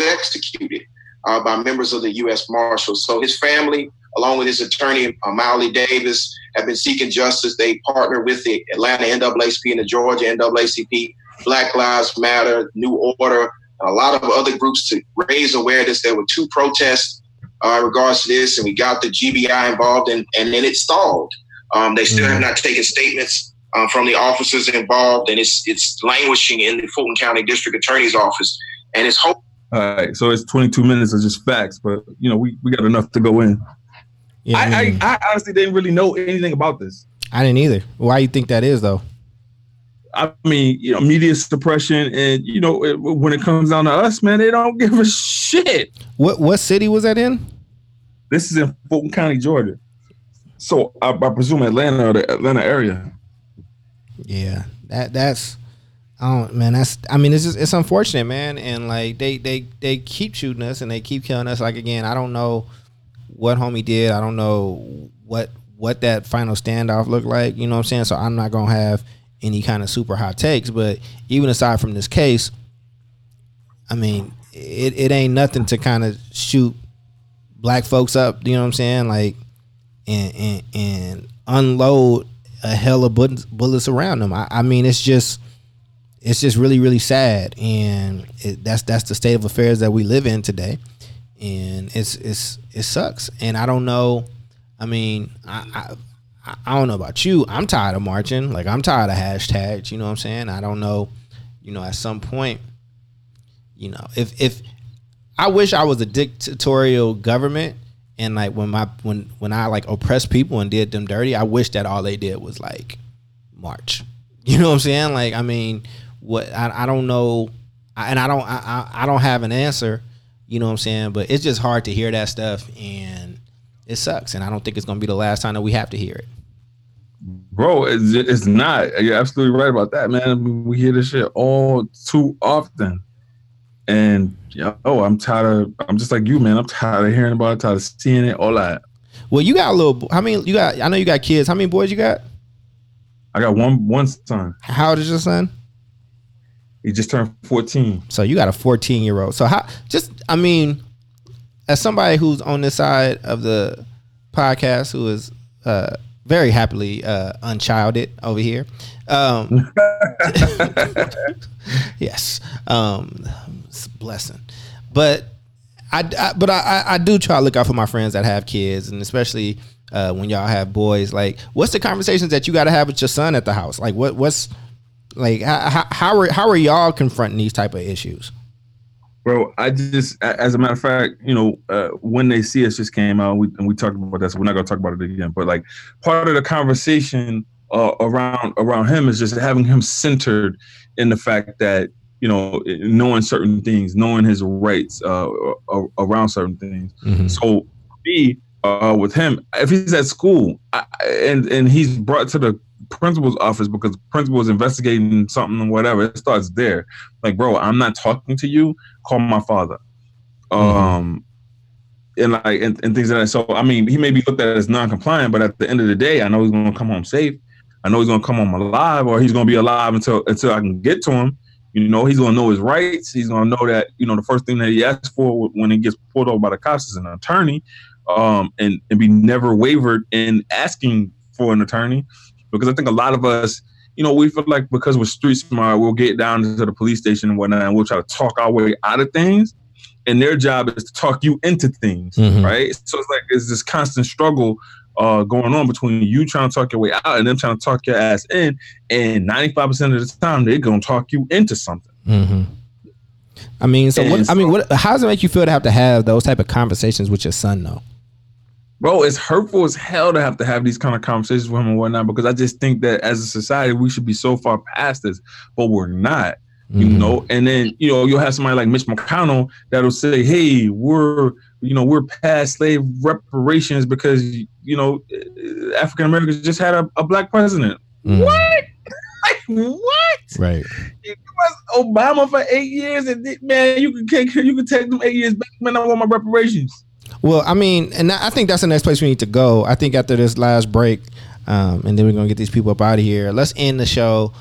executed. By members of the U.S. Marshals. So his family, along with his attorney, Miley Davis, have been seeking justice. They partner with the Atlanta NAACP and the Georgia NAACP, Black Lives Matter, New Order, and a lot of other groups to raise awareness. There were two protests in regards to this, and we got the GBI involved, and then it stalled. They still have not taken statements from the officers involved, and it's languishing in the Fulton County District Attorney's Office, and it's hoped. All right, so it's 22 minutes of just facts, but we got enough to go in. Yeah, I honestly didn't really know anything about this. I didn't either. Why you think that is, though? I mean, you know, media suppression, and you know, when it comes down to us, man, they don't give a shit. What city was that in? This is in Fulton County, Georgia. So I presume Atlanta or the Atlanta area. Yeah, that's. It's just, it's unfortunate, man. And like they keep shooting us and they keep killing us. Like again, I don't know what homie did. I don't know what that final standoff looked like. You know what I'm saying? So I'm not gonna have any kind of super hot takes. But even aside from this case, I mean, it ain't nothing to kind of shoot black folks up. You know what I'm saying? Like and unload a hell of bullets around them. I mean, it's just. It's just really, really sad, and that's the state of affairs that we live in today, and it sucks. And I don't know. I mean, I don't know about you. I'm tired of marching. Like I'm tired of hashtags. You know what I'm saying? I don't know. You know, at some point, you know, if I wish I was a dictatorial government, and like when I like oppressed people and did them dirty, I wish that all they did was like march. You know what I'm saying? Like I mean. What I don't know, and I don't have an answer, you know what I'm saying? But it's just hard to hear that stuff, and it sucks. And I don't think it's gonna be the last time that we have to hear it, bro. It's not. You're absolutely right about that, man. We hear this shit all too often, and I'm tired of. I'm just like you, man. I'm tired of hearing about it, tired of seeing it, all that. Well, you got a little. How many you got? I know you got kids. How many boys you got? I got one son. How old is your son? He just turned 14. So you got a 14-year-old. So how? As somebody who's on this side of the podcast, who is very happily unchilded over here. Yes, it's a blessing. But I do try to look out for my friends that have kids, and especially when y'all have boys. Like, what's the conversations that you got to have with your son at the house? Like, what's like how are y'all confronting these type of issues, bro? I just, as a matter of fact, you know, When They See Us just came out, and we talked about that, so we're not gonna talk about it again. But like, part of the conversation around him is just having him centered in the fact that, you know, knowing certain things, knowing his rights around certain things. Mm-hmm. So me, with him, if he's at school and he's brought to the principal's office because the principal is investigating something or whatever, it starts there. Like, bro, I'm not talking to you. Call my father. Mm-hmm. And things like that. So I mean, he may be looked at as non-compliant, but at the end of the day, I know he's gonna come home safe. I know he's gonna come home alive, or he's gonna be alive until I can get to him. You know, he's gonna know his rights. He's gonna know that, you know, the first thing that he asks for when he gets pulled over by the cops is an attorney, and be never wavered in asking for an attorney. Because I think a lot of us, you know, we feel like because we're street smart, we'll get down to the police station and whatnot, and we'll try to talk our way out of things. And their job is to talk you into things, mm-hmm. right? So it's like it's this constant struggle going on between you trying to talk your way out and them trying to talk your ass in. And 95% of the time, they're going to talk you into something. Mm-hmm. I mean, how does it make you feel to have those type of conversations with your son, though? Bro, it's hurtful as hell to have these kind of conversations with him and whatnot, because I just think that as a society, we should be so far past this, but we're not, you mm-hmm. know? And then, you know, you'll have somebody like Mitch McConnell that'll say, hey, we're past slave reparations because, you know, African-Americans just had a black president. Mm-hmm. What? Like, what? Right. It was Obama for 8 years, and man, you can take them 8 years back, man, I want my reparations. Well, I mean, and I think that's the next place we need to go. I think after this last break, and then we're going to get these people up out of here. Let's end the show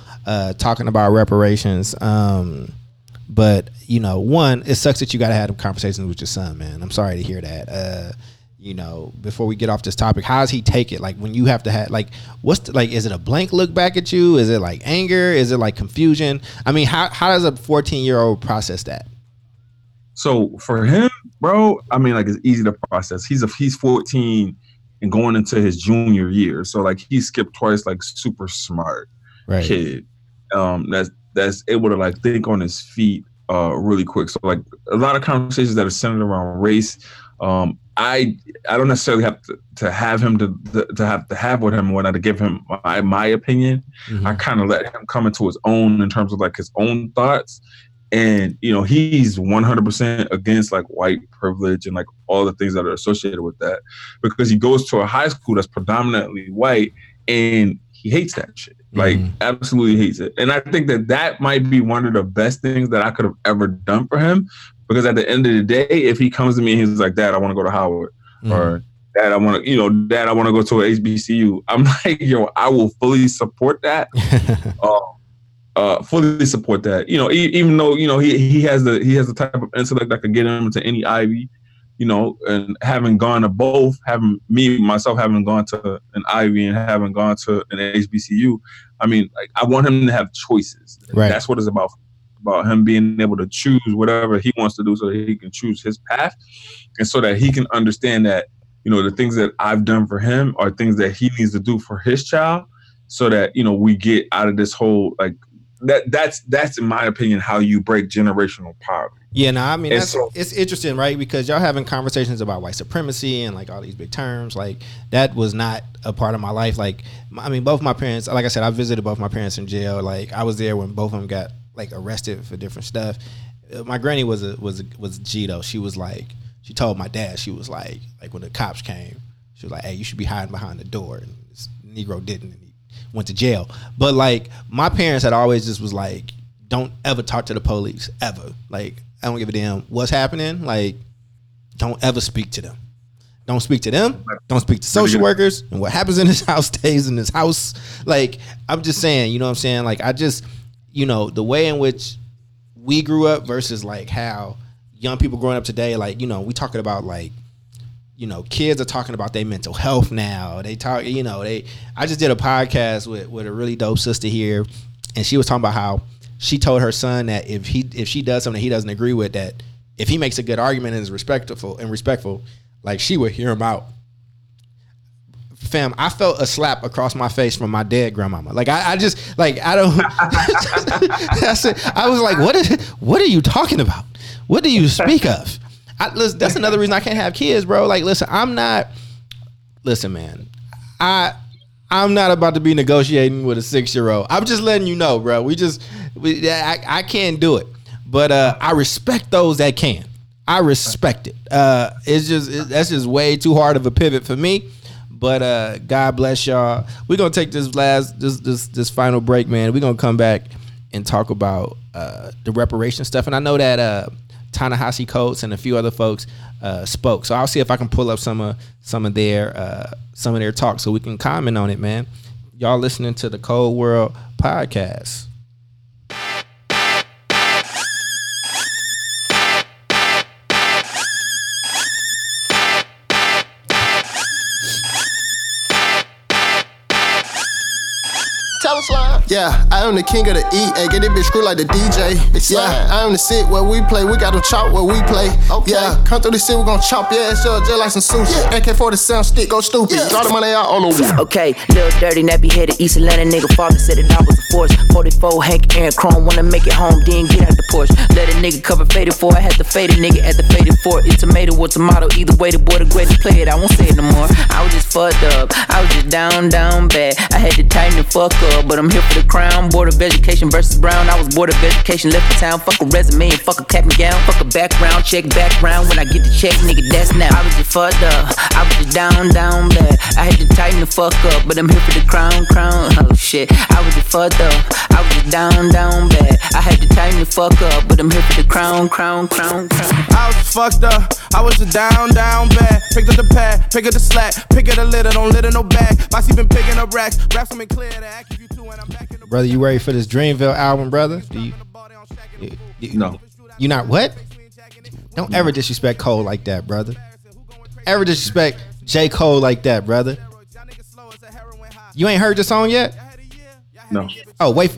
talking about reparations. But, you know, one, it sucks that you got to have them conversations with your son, man. I'm sorry to hear that. You know, before we get off this topic, how does he take it? Like, when you have to have, like, is it a blank look back at you? Is it like anger? Is it like confusion? I mean, how does a 14-year-old process that? So for him, bro, I mean, like, it's easy to process. He's 14 and going into his junior year, so like he skipped twice. Like, super smart right. kid, that's able to like think on his feet really quick. So like a lot of conversations that are centered around race. I don't necessarily have to have him to have with him when I to give him my opinion. Mm-hmm. I kind of let him come into his own in terms of like his own thoughts. And, you know, he's 100% against like white privilege and like all the things that are associated with that, because he goes to a high school that's predominantly white and he hates that shit. Like, absolutely hates it. And I think that might be one of the best things that I could have ever done for him. Because at the end of the day, if he comes to me and he's like, "Dad, I want to go to Howard," or "Dad, I want to, Dad, I want to go to an HBCU," I'm like, "Yo, I will fully support that." Fully support that. You know, even though he has the type of intellect that could get him into any Ivy, you know, and having gone to both, having gone to an Ivy and having gone to an HBCU, I mean, like, I want him to have choices. Right. That's what it's about. About him being able to choose whatever he wants to do, so that he can choose his path, and so that he can understand that, you know, the things that I've done for him are things that he needs to do for his child, so that, you know, we get out of this whole like that. That's in my opinion how you break generational poverty. Yeah, no, I mean, it's interesting, right? Because y'all having conversations about white supremacy and like all these big terms, like that was not a part of my life. Like, I mean, both my parents, like I said, I visited both my parents in jail. Like, I was there when both of them got like arrested for different stuff. My granny was G though. She was like, she told my dad, she was like when the cops came, she was like, "Hey, you should be hiding behind the door." And this Negro didn't, and he went to jail. But like my parents had always just was like, "Don't ever talk to the police ever. Like, I don't give a damn what's happening. Like, don't ever speak to them. Don't speak to them. Don't speak to social workers. And what happens in this house stays in this house." Like, I'm just saying, you know what I'm saying? Like, I just, you know, the way in which we grew up versus like how young people growing up today, like, you know, we talking about like, you know, kids are talking about their mental health now. They talk, you know, I just did a podcast with a really dope sister here, and she was talking about how she told her son that if she does something that he doesn't agree with, that if he makes a good argument and is respectful, like she would hear him out. Fam, I felt a slap across my face from my dead grandmama. Like, I just, like, I don't. That's it. I was like, what are you talking about? What do you speak of? Listen, that's another reason I can't have kids, bro. Like, listen, listen, man, I'm not about to be negotiating with a 6-year-old. I'm just letting you know, bro. I can't do it. But I respect those that can. I respect it. That's just way too hard of a pivot for me. But God bless y'all. We're gonna take this this final break, man. We're gonna come back and talk about the reparation stuff. And I know that Ta-Nehisi Coates and a few other folks spoke. So I'll see if I can pull up some of their talk so we can comment on it, man. Y'all listening to the Cold World Podcast. Yeah, I am the king of the E, and get this bitch screwed like the DJ. Yeah, I am the sit where we play, we got them chop where we play. Okay. Yeah, come through the city, we gon' chop your ass up just like some sushi. Yeah. AK-47 sound stick, go stupid. Yeah. All the money out all over. Okay, Lil Dirty, nappy headed East Atlanta nigga, father said that I was the force. 44, Hank Aaron Chrome, wanna make it home, then get out the Porsche. Let a nigga cover faded for, I had to fade a nigga at the faded for. It's tomato or tomato, either way the boy the greatest player. I won't say it no more. I was just fucked up, I was just down bad. I had to tighten the fuck up, but I'm here for the crown. Board of Education versus Brown. I was bored of education, left the town. Fuck a resume and fuck a cap and gown. Fuck a background check, background. When I get the check, nigga, that's now. I was just fucked up, I was just down bad. I had to tighten the fuck up, but I'm here for the crown. Oh shit, I was just fucked up, I was just down bad. I had to tighten the fuck up, but I'm here for the crown. I was just fucked up, I was just down bad. Picked up the pad, pick up the slack, pick up the litter, don't litter no bag. My seat been picking up racks, wraps them in clear the act. Brother, you ready for this Dreamville album, brother? Do you no. You not what? Don't ever disrespect Cole like that, brother. Ever disrespect J. Cole like that, brother. You ain't heard this song yet? No. Oh, wait.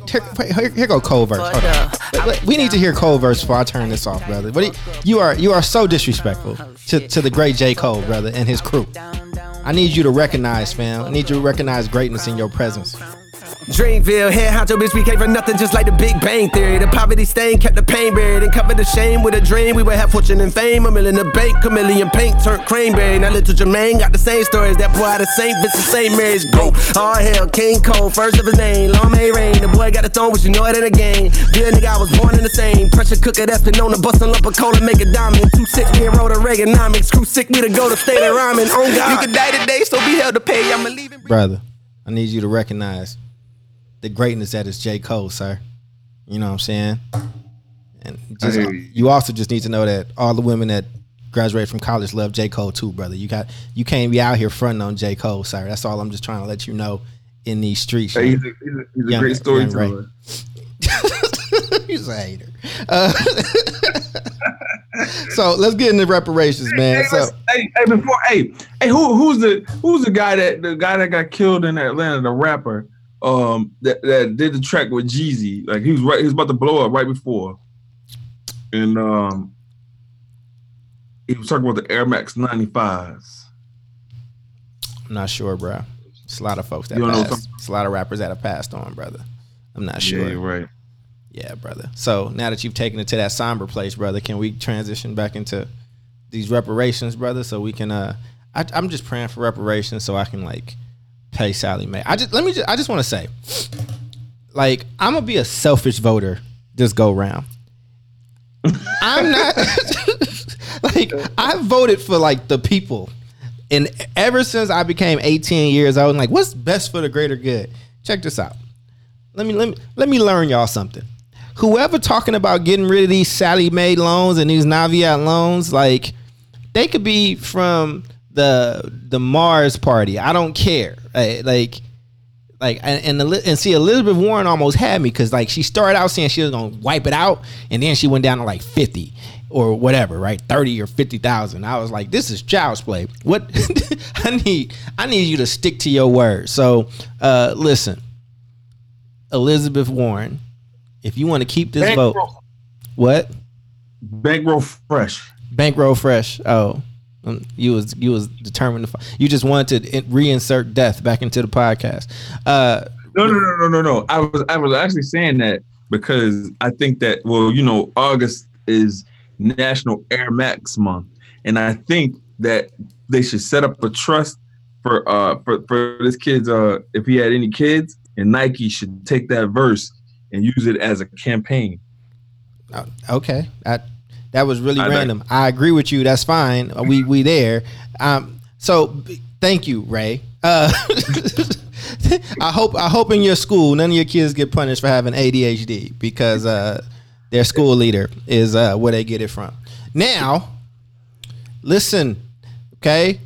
Here go Cole verse. We need to hear Cole verse before I turn this off, brother. But you are so disrespectful to the great J. Cole, brother, and his crew. I need you to recognize, fam. I need you to recognize greatness in your presence. Dreamville, head honcho, bitch, we came from nothing just like the Big Bang Theory. The poverty stain kept the pain buried and covered the shame with a dream. We would have fortune and fame, a million in the bank, chameleon paint turned cranberry. Now little Jermaine got the same stories, that boy out of St. Vincent, St. Mary's, go. All hell, King Cole, first of his name, long may reign. The boy got a throne, but you know it ain't a game. Good nigga, I was born in the same. Pressure cooker that's been on the bus and lump of cola, make a diamond. 2 6 me and roll the Reaganomics, crew sick me to go to state of rhyming. Oh God, you could die today, so be held to pay. I'ma leave it. Brother, I need you to recognize the greatness that is J. Cole, sir. You know what I'm saying? And just, you also just need to know that all the women that graduate from college love J. Cole too, brother. You can't be out here fronting on J. Cole, sir. That's all I'm just trying to let you know in these streets. Hey, he's a great storyteller. He's a hater. So let's get into reparations, man. Who's the guy that got killed in Atlanta, the rapper that did the track with Jeezy? Like he was about to blow up right before, and he was talking about the Air Max 95s. I'm not sure, bro. It's a lot of folks that passed. It's a lot of rappers that have passed on, brother. I'm not sure. Yeah, right. Yeah, brother. So now that you've taken it to that somber place, brother, can we transition back into these reparations, brother? So we can. I'm just praying for reparations so I can like pay Sally Mae. I just want to say, like, I'm gonna be a selfish voter this go round. I'm not like I voted for like the people, and ever since I became 18 years old, I'm like, what's best for the greater good? Check this out. Let me learn y'all something. Whoever talking about getting rid of these Sallie Mae loans and these Naviat loans, like they could be from the Mars party. I don't care. And see, Elizabeth Warren almost had me because like she started out saying she was gonna wipe it out, and then she went down to like 50 or whatever, right? 30 or 50,000. I was like, this is child's play. What I need you to stick to your word. So listen, Elizabeth Warren, if you want to keep this vote, what? Bankroll fresh. Bankroll fresh. Oh, you was determined to. You just wanted to reinsert death back into the podcast. No. I was actually saying that because I think that August is National Air Max Month, and I think that they should set up a trust for this kid's if he had any kids. And Nike should take that verse and use it as a campaign. Okay, that was really random. Like, I agree with you. That's fine. We there. So thank you, Ray. I hope in your school none of your kids get punished for having ADHD because their school leader is where they get it from. Now, listen, okay.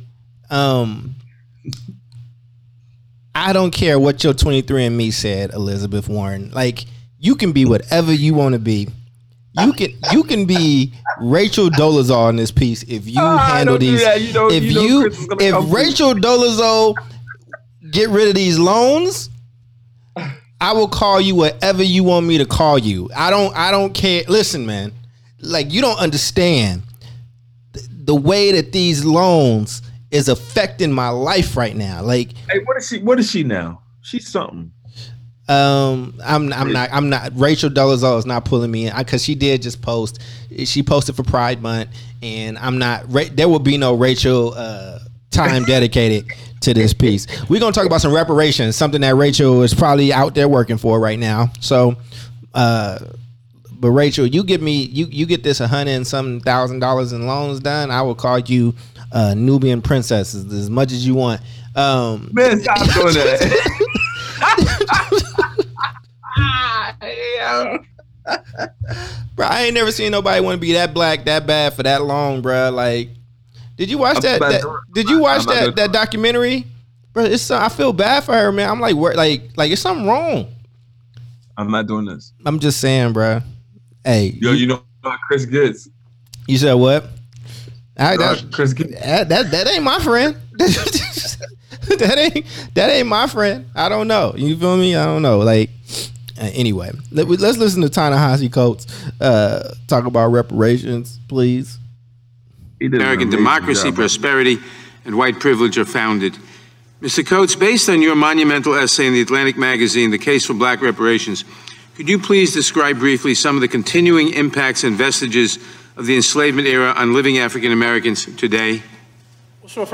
I don't care what your 23andMe said, Elizabeth Warren. Like, you can be whatever you want to be. You can be Rachel Dolezal in this piece if you handle these. If Rachel Dolezal get rid of these loans, I will call you whatever you want me to call you. I don't care. Listen, man. Like, you don't understand the way that these loans is affecting my life right now. Like, hey, what is she now? She's something. I'm not Rachel Dolezal is not pulling me in because she did just post. She posted for Pride Month, and I'm not. There will be no Rachel time dedicated to this piece. We're gonna talk about some reparations, something that Rachel is probably out there working for right now. So, but Rachel, you give me you get this $100,000 in loans done, I will call you Nubian princesses as much as you want. Man, stop doing that. Bro, I ain't never seen nobody want to be that black, that bad for that long, bro. Like, did you watch that documentary? Bro, I feel bad for her, man. I'm like, it's something wrong. I'm not doing this. I'm just saying, bro. Hey, you know how Chris gets. You said what? That ain't my friend. that ain't my friend. I don't know. You feel me? I don't know. Like, anyway, let's listen to Ta-Nehisi Coates talk about reparations, please. American democracy, prosperity, and white privilege are founded Mr. Coates, based on your monumental essay in the Atlantic magazine, The Case for Black Reparations, could you please describe briefly some of the continuing impacts and vestiges of the enslavement era on living African Americans today? Well, sure.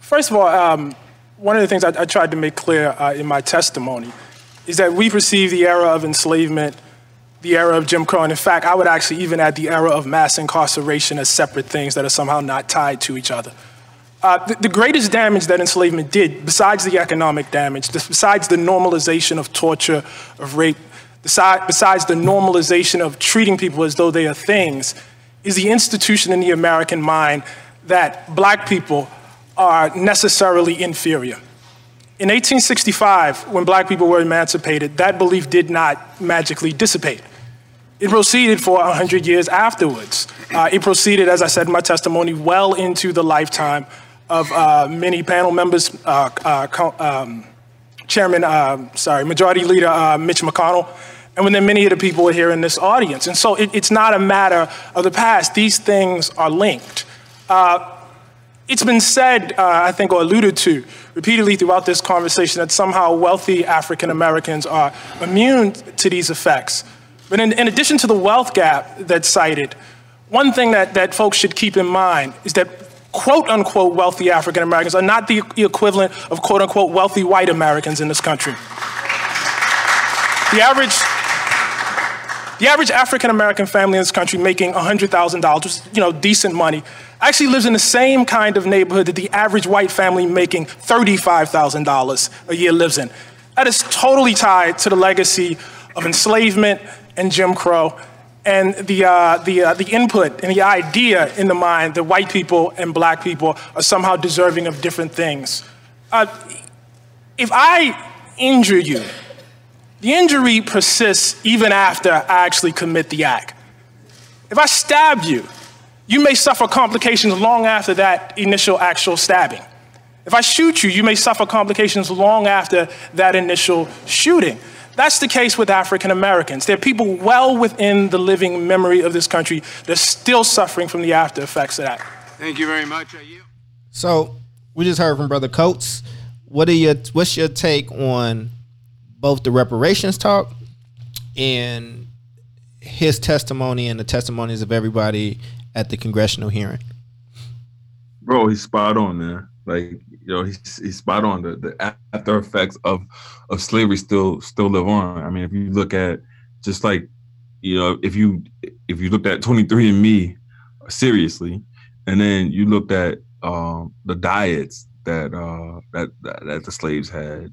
First of all, one of the things I tried to make clear in my testimony is that we perceive the era of enslavement, the era of Jim Crow, and in fact, I would actually even add the era of mass incarceration as separate things that are somehow not tied to each other. The greatest damage that enslavement did, besides the economic damage, besides the normalization of torture, of rape, besides the normalization of treating people as though they are things, is the institution in the American mind that black people are necessarily inferior. In 1865, when black people were emancipated, that belief did not magically dissipate. It proceeded for 100 years afterwards. It proceeded, as I said in my testimony, well into the lifetime of many panel members, Majority Leader Mitch McConnell, and when there are many of the people were here in this audience. And so it's not a matter of the past. These things are linked. It's been said, I think, or alluded to repeatedly throughout this conversation that somehow wealthy African Americans are immune to these effects. But in addition to the wealth gap that's cited, one thing that folks should keep in mind is that quote unquote wealthy African Americans are not the equivalent of quote unquote wealthy white Americans in this country. The average African American family in this country making $100,000, decent money, actually lives in the same kind of neighborhood that the average white family making $35,000 a year lives in. That is totally tied to the legacy of enslavement and Jim Crow and the input and the idea in the mind that white people and black people are somehow deserving of different things. If I injure you, the injury persists even after I actually commit the act. If I stab you, you may suffer complications long after that initial actual stabbing. If I shoot you, you may suffer complications long after that initial shooting. That's the case with African Americans. There are people well within the living memory of this country that are still suffering from the after effects of that. Thank you very much. So we just heard from Brother Coates. What's your take on both the reparations talk and his testimony and the testimonies of everybody at the congressional hearing? Bro, he's spot on, man. He's spot on. The after effects of slavery still live on. I mean, if you look at just if you looked at 23andMe seriously, and then you looked at the diets that the slaves had,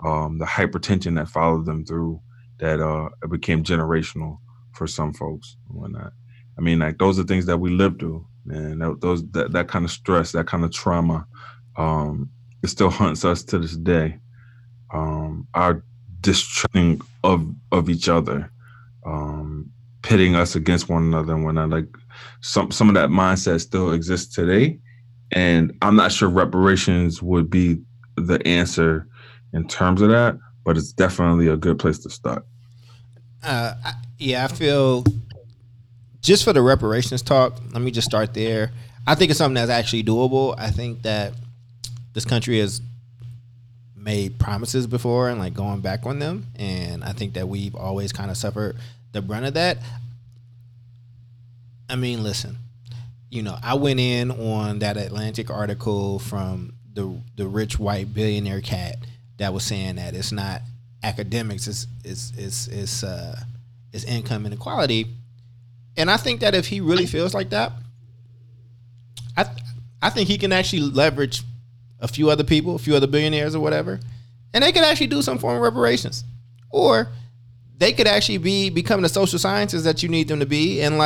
the hypertension that followed them through, that it became generational for some folks and whatnot. I mean, those are things that we lived through, man. That kind of stress, that kind of trauma, it still haunts us to this day. Our distrusting of each other, pitting us against one another and whatnot. Some of that mindset still exists today, and I'm not sure reparations would be the answer in terms of that, but it's definitely a good place to start. I feel. Just for the reparations talk, let me just start there. I think it's something that's actually doable. I think that this country has made promises before and going back on them. And I think that we've always kind of suffered the brunt of that. I mean, listen, I went in on that Atlantic article from the rich white billionaire cat that was saying that it's not academics, it's income inequality. And I think that if he really feels like that, I think he can actually leverage a few other people, a few other billionaires or whatever, and they could actually do some form of reparations. Or they could actually become the social sciences that you need them to be, and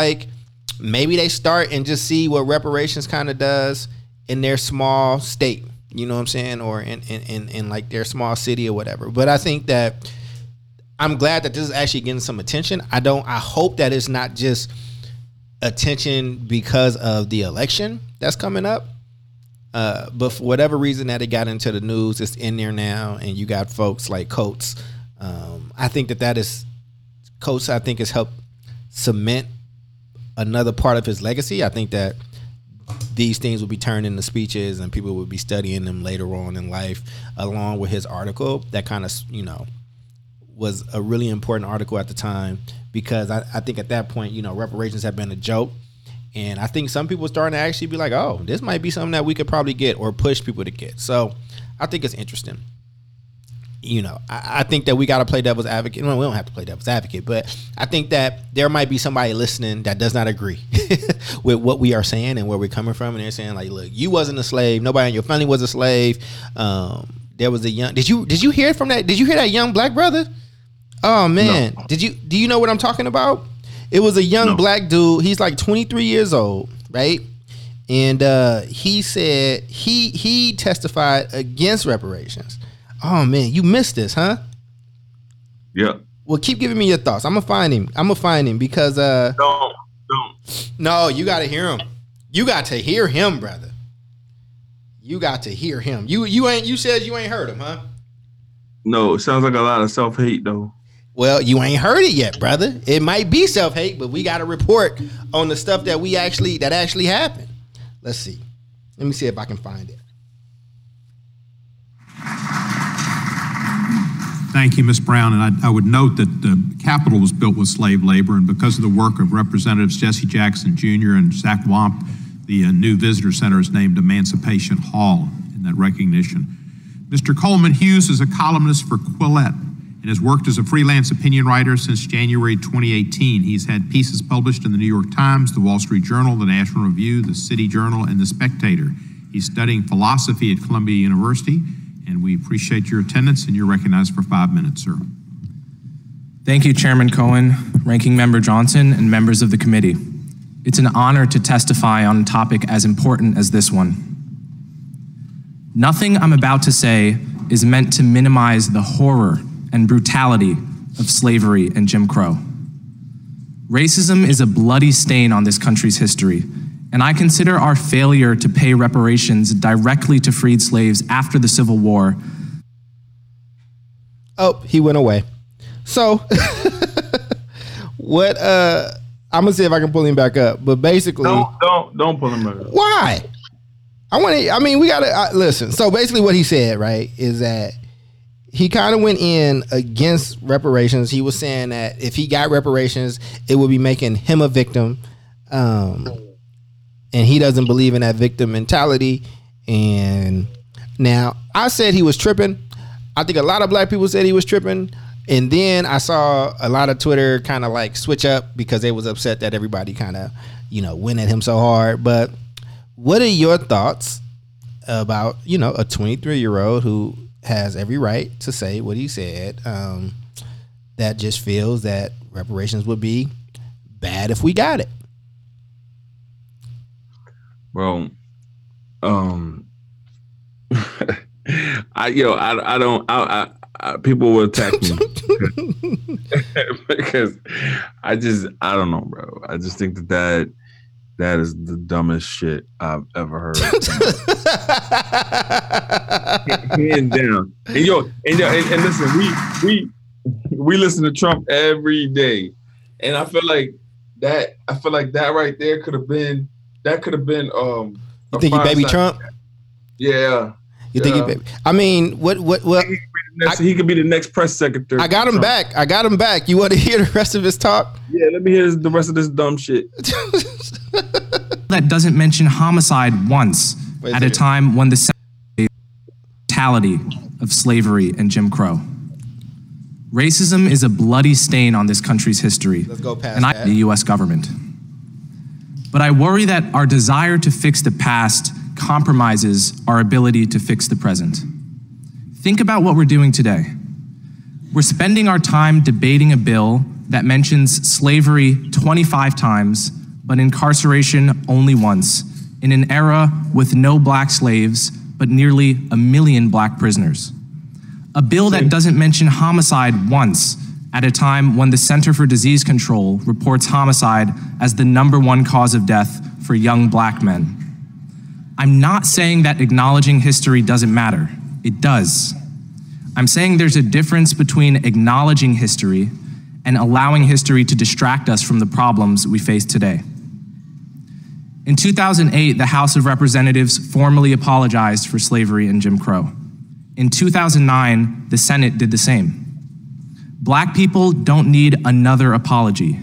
maybe they start and just see what reparations kind of does in their small state, you know what I'm saying, or in their small city or whatever. But I think that I'm glad that this is actually getting some attention. I hope that it's not just attention because of the election that's coming up. But for whatever reason that it got into the news, it's in there now. And you got folks like Coates. I think that is Coates. I think has helped cement another part of his legacy. I think that these things would be turned into speeches and people would be studying them later on in life, along with his article that kind of, you know, was a really important article at the time, because I think at that point, you know, reparations had been a joke. And I think some people starting to actually be like, oh, this might be something that we could probably get or push people to get. So I think it's interesting. You know, I think that we got to play devil's advocate. Well, we don't have to play devil's advocate, but I think that there might be somebody listening that does not agree with what we are saying and where we're coming from. And they're saying like, look, you wasn't a slave. Nobody in your family was a slave. There was a young, did you hear from that? Did you hear that young black brother? Oh man. No. Do you know what I'm talking about? It was a young black dude. He's like 23 years old. Right. And, he said he testified against reparations. Oh man, you missed this, huh? Yeah. Well, keep giving me your thoughts. I'm gonna find him because don't. No, you gotta hear him. You got to hear him, brother. You got to hear him. You said you ain't heard him, huh? No, it sounds like a lot of self-hate though. Well, you ain't heard it yet, brother. It might be self-hate, but we gotta report on the stuff that actually happened. Let's see. Let me see if I can find it. Thank you, Ms. Brown. And I would note that the Capitol was built with slave labor, and because of the work of Representatives Jesse Jackson Jr. and Zach Wamp, the new visitor center is named Emancipation Hall in that recognition. Mr. Coleman Hughes is a columnist for Quillette and has worked as a freelance opinion writer since January 2018. He's had pieces published in the New York Times, the Wall Street Journal, the National Review, the City Journal, and the Spectator. He's studying philosophy at Columbia University. And we appreciate your attendance, and you're recognized for 5 minutes, sir. Thank you, Chairman Cohen, Ranking Member Johnson, and members of the committee. It's an honor to testify on a topic as important as this one. Nothing I'm about to say is meant to minimize the horror and brutality of slavery and Jim Crow. Racism is a bloody stain on this country's history. And I consider our failure to pay reparations directly to freed slaves after the Civil War. Oh, he went away. So what? I'm gonna see if I can pull him back up. But basically, don't pull him back up. Why? I mean, we gotta listen. So basically, what he said, right, is that he kind of went in against reparations. He was saying that if he got reparations, it would be making him a victim. And he doesn't believe in that victim mentality. And now I said he was tripping. I think a lot of black people said he was tripping. And then I saw a lot of Twitter kind of like switch up because they was upset that everybody kind of, you know, went at him so hard. But what are your thoughts about, you know, a 23-year-old who has every right to say what he said, that just feels that reparations would be bad if we got it? Bro, people will attack me because I don't know, bro. I just think that is the dumbest shit I've ever heard. Hands down. And listen, we listen to Trump every day, and I feel like that right there could have been. That could have been. You think he baby Trump? Yeah. You think he baby? I mean, what? He could be the next press secretary. I got him back. You want to hear the rest of his talk? Yeah, let me hear the rest of this dumb shit. That doesn't mention homicide once at a time when the brutality of slavery and Jim Crow. Racism is a bloody stain on this country's history. Let's go past that. The U.S. government. But I worry that our desire to fix the past compromises our ability to fix the present. Think about what we're doing today. We're spending our time debating a bill that mentions slavery 25 times, but incarceration only once, in an era with no black slaves, but nearly 1 million black prisoners. A bill that doesn't mention homicide once, at a time when the Center for Disease Control reports homicide as the #1 cause of death for young black men. I'm not saying that acknowledging history doesn't matter. It does. I'm saying there's a difference between acknowledging history and allowing history to distract us from the problems we face today. In 2008, the House of Representatives formally apologized for slavery and Jim Crow. In 2009, the Senate did the same. Black people don't need another apology.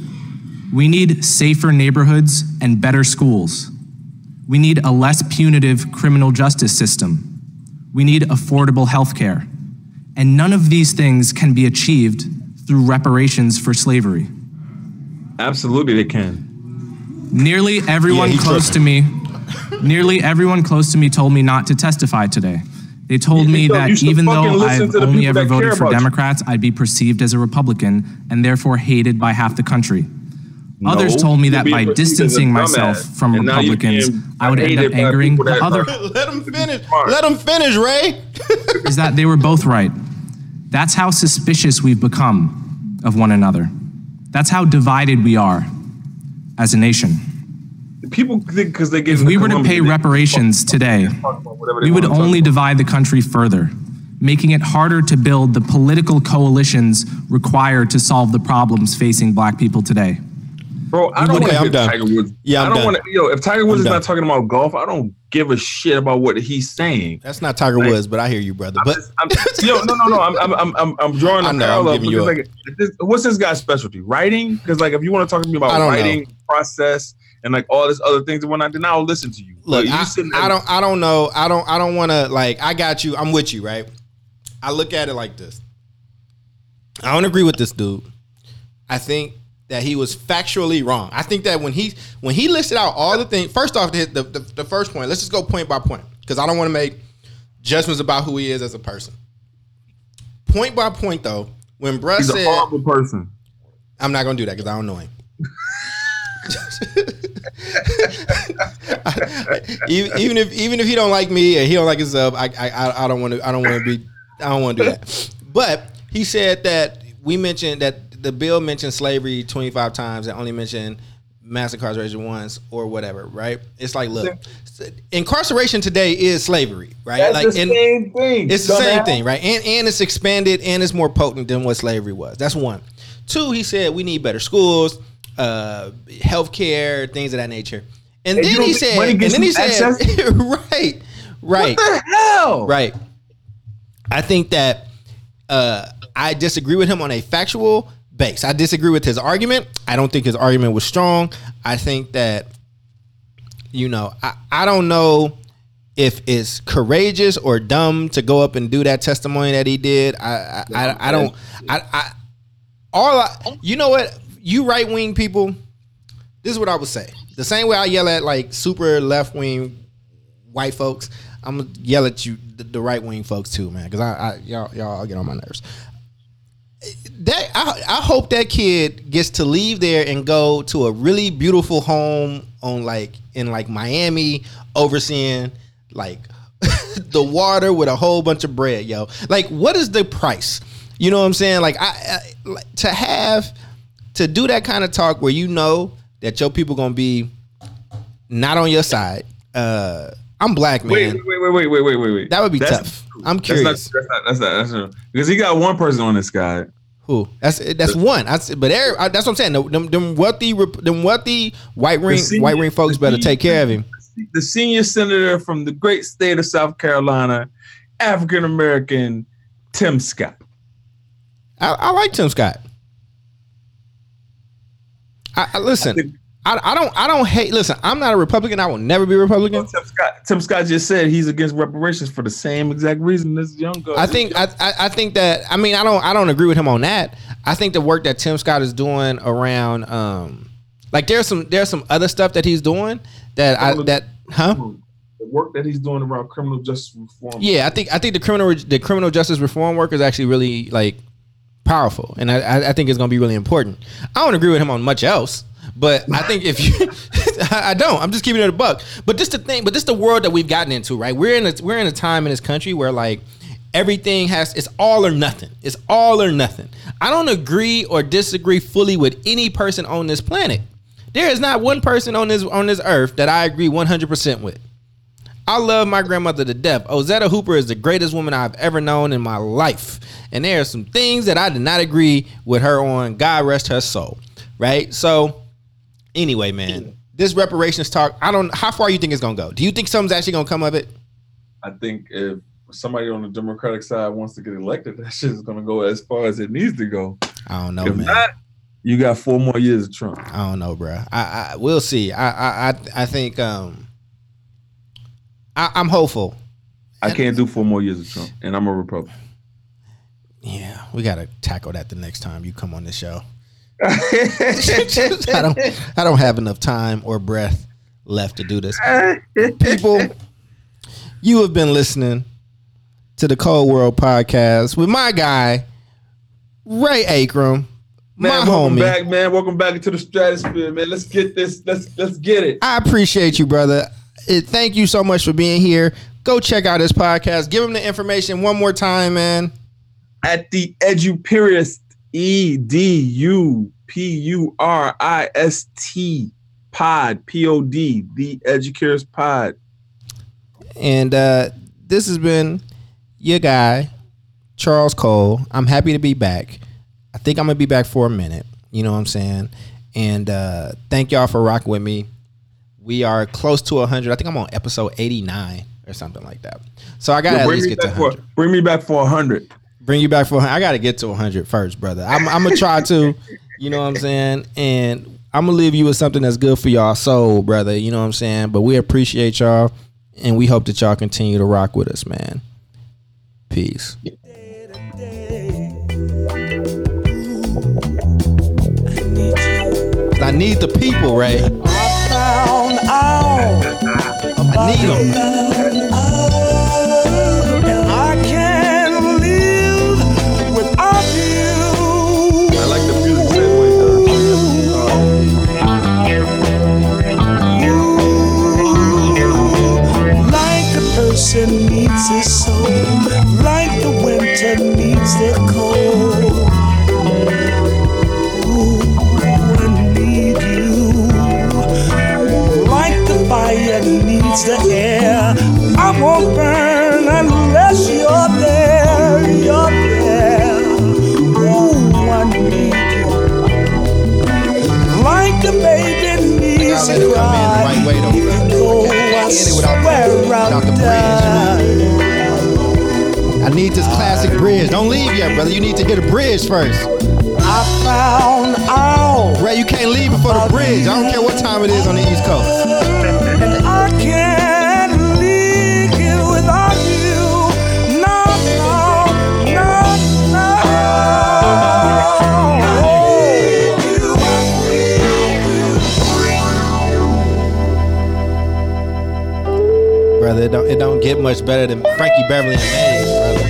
We need safer neighborhoods and better schools. We need a less punitive criminal justice system. We need affordable health care. And none of these things can be achieved through reparations for slavery. Absolutely they can. Nearly everyone close to me told me not to testify today. They told me that even though I've only ever voted for Democrats, I'd be perceived as a Republican and therefore hated by half the country. Others told me that by distancing myself from Republicans, I would end up angering the other. Let them finish, Ray. Is that they were both right. That's how suspicious we've become of one another. That's how divided we are as a nation. People think because they give. If we were to pay reparations today, we would only divide the country further, making it harder to build the political coalitions required to solve the problems facing black people today. Bro, I don't want to Tiger Woods. Yeah, I don't want to. Yo, if Tiger Woods is not talking about golf, I don't give a shit about what he's saying. That's not Tiger Woods, but I hear you, brother. No. I'm drawing a parallel. What's this guy's specialty? Writing? Because like, if you want to talk to me about writing process and like all this other things and whatnot, then I'll listen to you. Look, I don't know. I don't want to. Like, I got you. I'm with you, right? I look at it like this. I don't agree with this dude. I think that he was factually wrong. I think that when he listed out all the things, first off, the first point, let's just go point by point, because I don't want to make judgments about who he is as a person. Point by point, though, when Bruh said, he's a horrible person. I'm not going to do that because I don't know him. Even if he don't like me and he don't like himself, I don't want to do that. But he said that we mentioned that the bill mentioned slavery 25 times and only mentioned mass incarceration once or whatever, right? It's like, look, incarceration today is slavery, right? That's like the same thing. It's the same thing, right? And it's expanded and it's more potent than what slavery was. That's one. Two, he said we need better schools, healthcare, things of that nature. And then he said, right. What the hell? Right. I think that I disagree with him on a factual base. I disagree with his argument. I don't think his argument was strong. I think that, you know, I don't know if it's courageous or dumb to go up and do that testimony that he did. You know what? You right wing people, this is what I would say. The same way I yell at like super left wing white folks, I'm gonna yell at you the right wing folks too, man. Because y'all get on my nerves. That I hope that kid gets to leave there and go to a really beautiful home in Miami, overseeing like the water with a whole bunch of bread, yo. Like, what is the price? You know what I'm saying? Like, to do that kind of talk where you know that your people gonna be not on your side. I'm black, man. Wait. That would be tough. I'm curious. That's not because he got one person on this guy. Who? That's one. That's what I'm saying. Them wealthy white ring folks better take care of him. The senior senator from the great state of South Carolina, African American, Tim Scott. I like Tim Scott. I don't hate. Listen, I'm not a Republican. I will never be a Republican. Well, Tim Scott just said he's against reparations for the same exact reason this young girl. I don't agree with him on that. I think the work that Tim Scott is doing around, like there's some other stuff that he's doing the work that he's doing around criminal justice reform. Yeah, I think the criminal justice reform work is actually really like powerful, and I think it's going to be really important. I don't agree with him on much else. But I think if you, I don't. I'm just keeping it a buck. But this the thing. But this the world that we've gotten into, right? We're in a time in this country where like everything has. It's all or nothing. It's all or nothing. I don't agree or disagree fully with any person on this planet. There is not one person on this earth that I agree 100% with. I love my grandmother to death. Ozetta Hooper is the greatest woman I've ever known in my life, and there are some things that I did not agree with her on. God rest her soul. Right? So. Anyway, man, this reparations talk, I don't. How far you think it's gonna go? Do you think something's actually gonna come of it? I think if somebody on the Democratic side wants to get elected, that shit is gonna go as far as it needs to go. I don't know, if man. Not, you got 4 more years of Trump. I don't know, bro. I we'll see. I think I'm hopeful. I can't do 4 more years of Trump, and I'm a Republican. Yeah, we gotta tackle that the next time you come on this show. I don't have enough time or breath left to do this. People, you have been listening to the Cold World Podcast with my guy Ray Ankrum. Man, welcome homie. Back, man. Welcome back into the stratosphere, man. Let's get this. Let's get it. I appreciate you, brother. Thank you so much for being here. Go check out his podcast. Give him the information one more time, man. At the EduPurist, EduPurist Pod, POD, the EduPurist Pod. And this has been your guy, Charles Cole. I'm happy to be back. I think I'm going to be back for a minute. You know what I'm saying? And thank y'all for rocking with me. We are close to 100. I think I'm on episode 89 or something like that. So I got to at least get to 100. Bring me back for 100. Bring you back for 100. I got to get to 100 first, brother. I'm going to try to. You know what I'm saying? And I'm going to leave you with something that's good for y'all soul, brother. You know what I'm saying? But we appreciate y'all. And we hope that y'all continue to rock with us, man. Peace. I need the people, Ray. I need them. I can't live without you. I like the music that way, though. Like the person needs his soul, like the winter needs the cold. Fire needs the air. I won't burn unless you're there. You're there. Ooh, I need you. Like a baby needs a cry. If you go, I swear I'll die. I need this classic bridge. Don't leave yet, brother. You need to get a bridge first. I found out. Ray, you can't leave before the bridge. I don't care what time it is on the East Coast. And I can't leave without you. No, no, no, no. I need you. Brother, it don't get much better than Frankie Beverly and Maze, brother.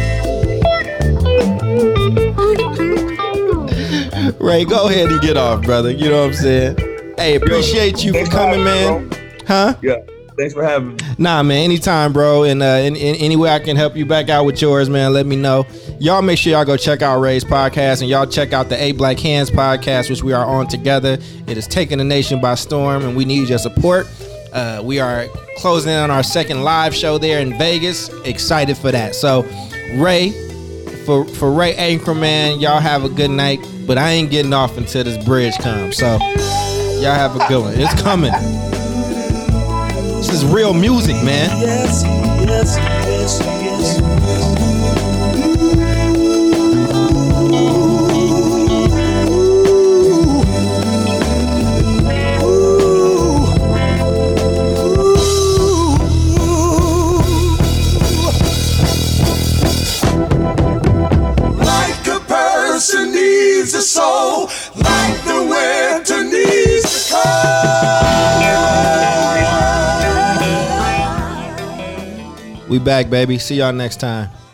Ray, go ahead and get off, brother. You know what I'm saying? Hey, appreciate you for coming, man. Huh? Yeah. Thanks for having me. Nah, man. Anytime, bro. And in any way I can help you back out with yours, man, let me know. Y'all make sure y'all go check out Ray's podcast, and y'all check out the A Black Hands podcast, which we are on together. It is taking the nation by storm, and we need your support. We are closing in on our second live show there in Vegas. Excited for that. So, Ray, for Ray Ankrum, man, y'all have a good night. But I ain't getting off until this bridge comes. So y'all have a good one. It's coming. This is real music, man. Yes, yes, yes, yes, yes. Needs a soul like the winter needs the cold. We back, baby. See y'all next time.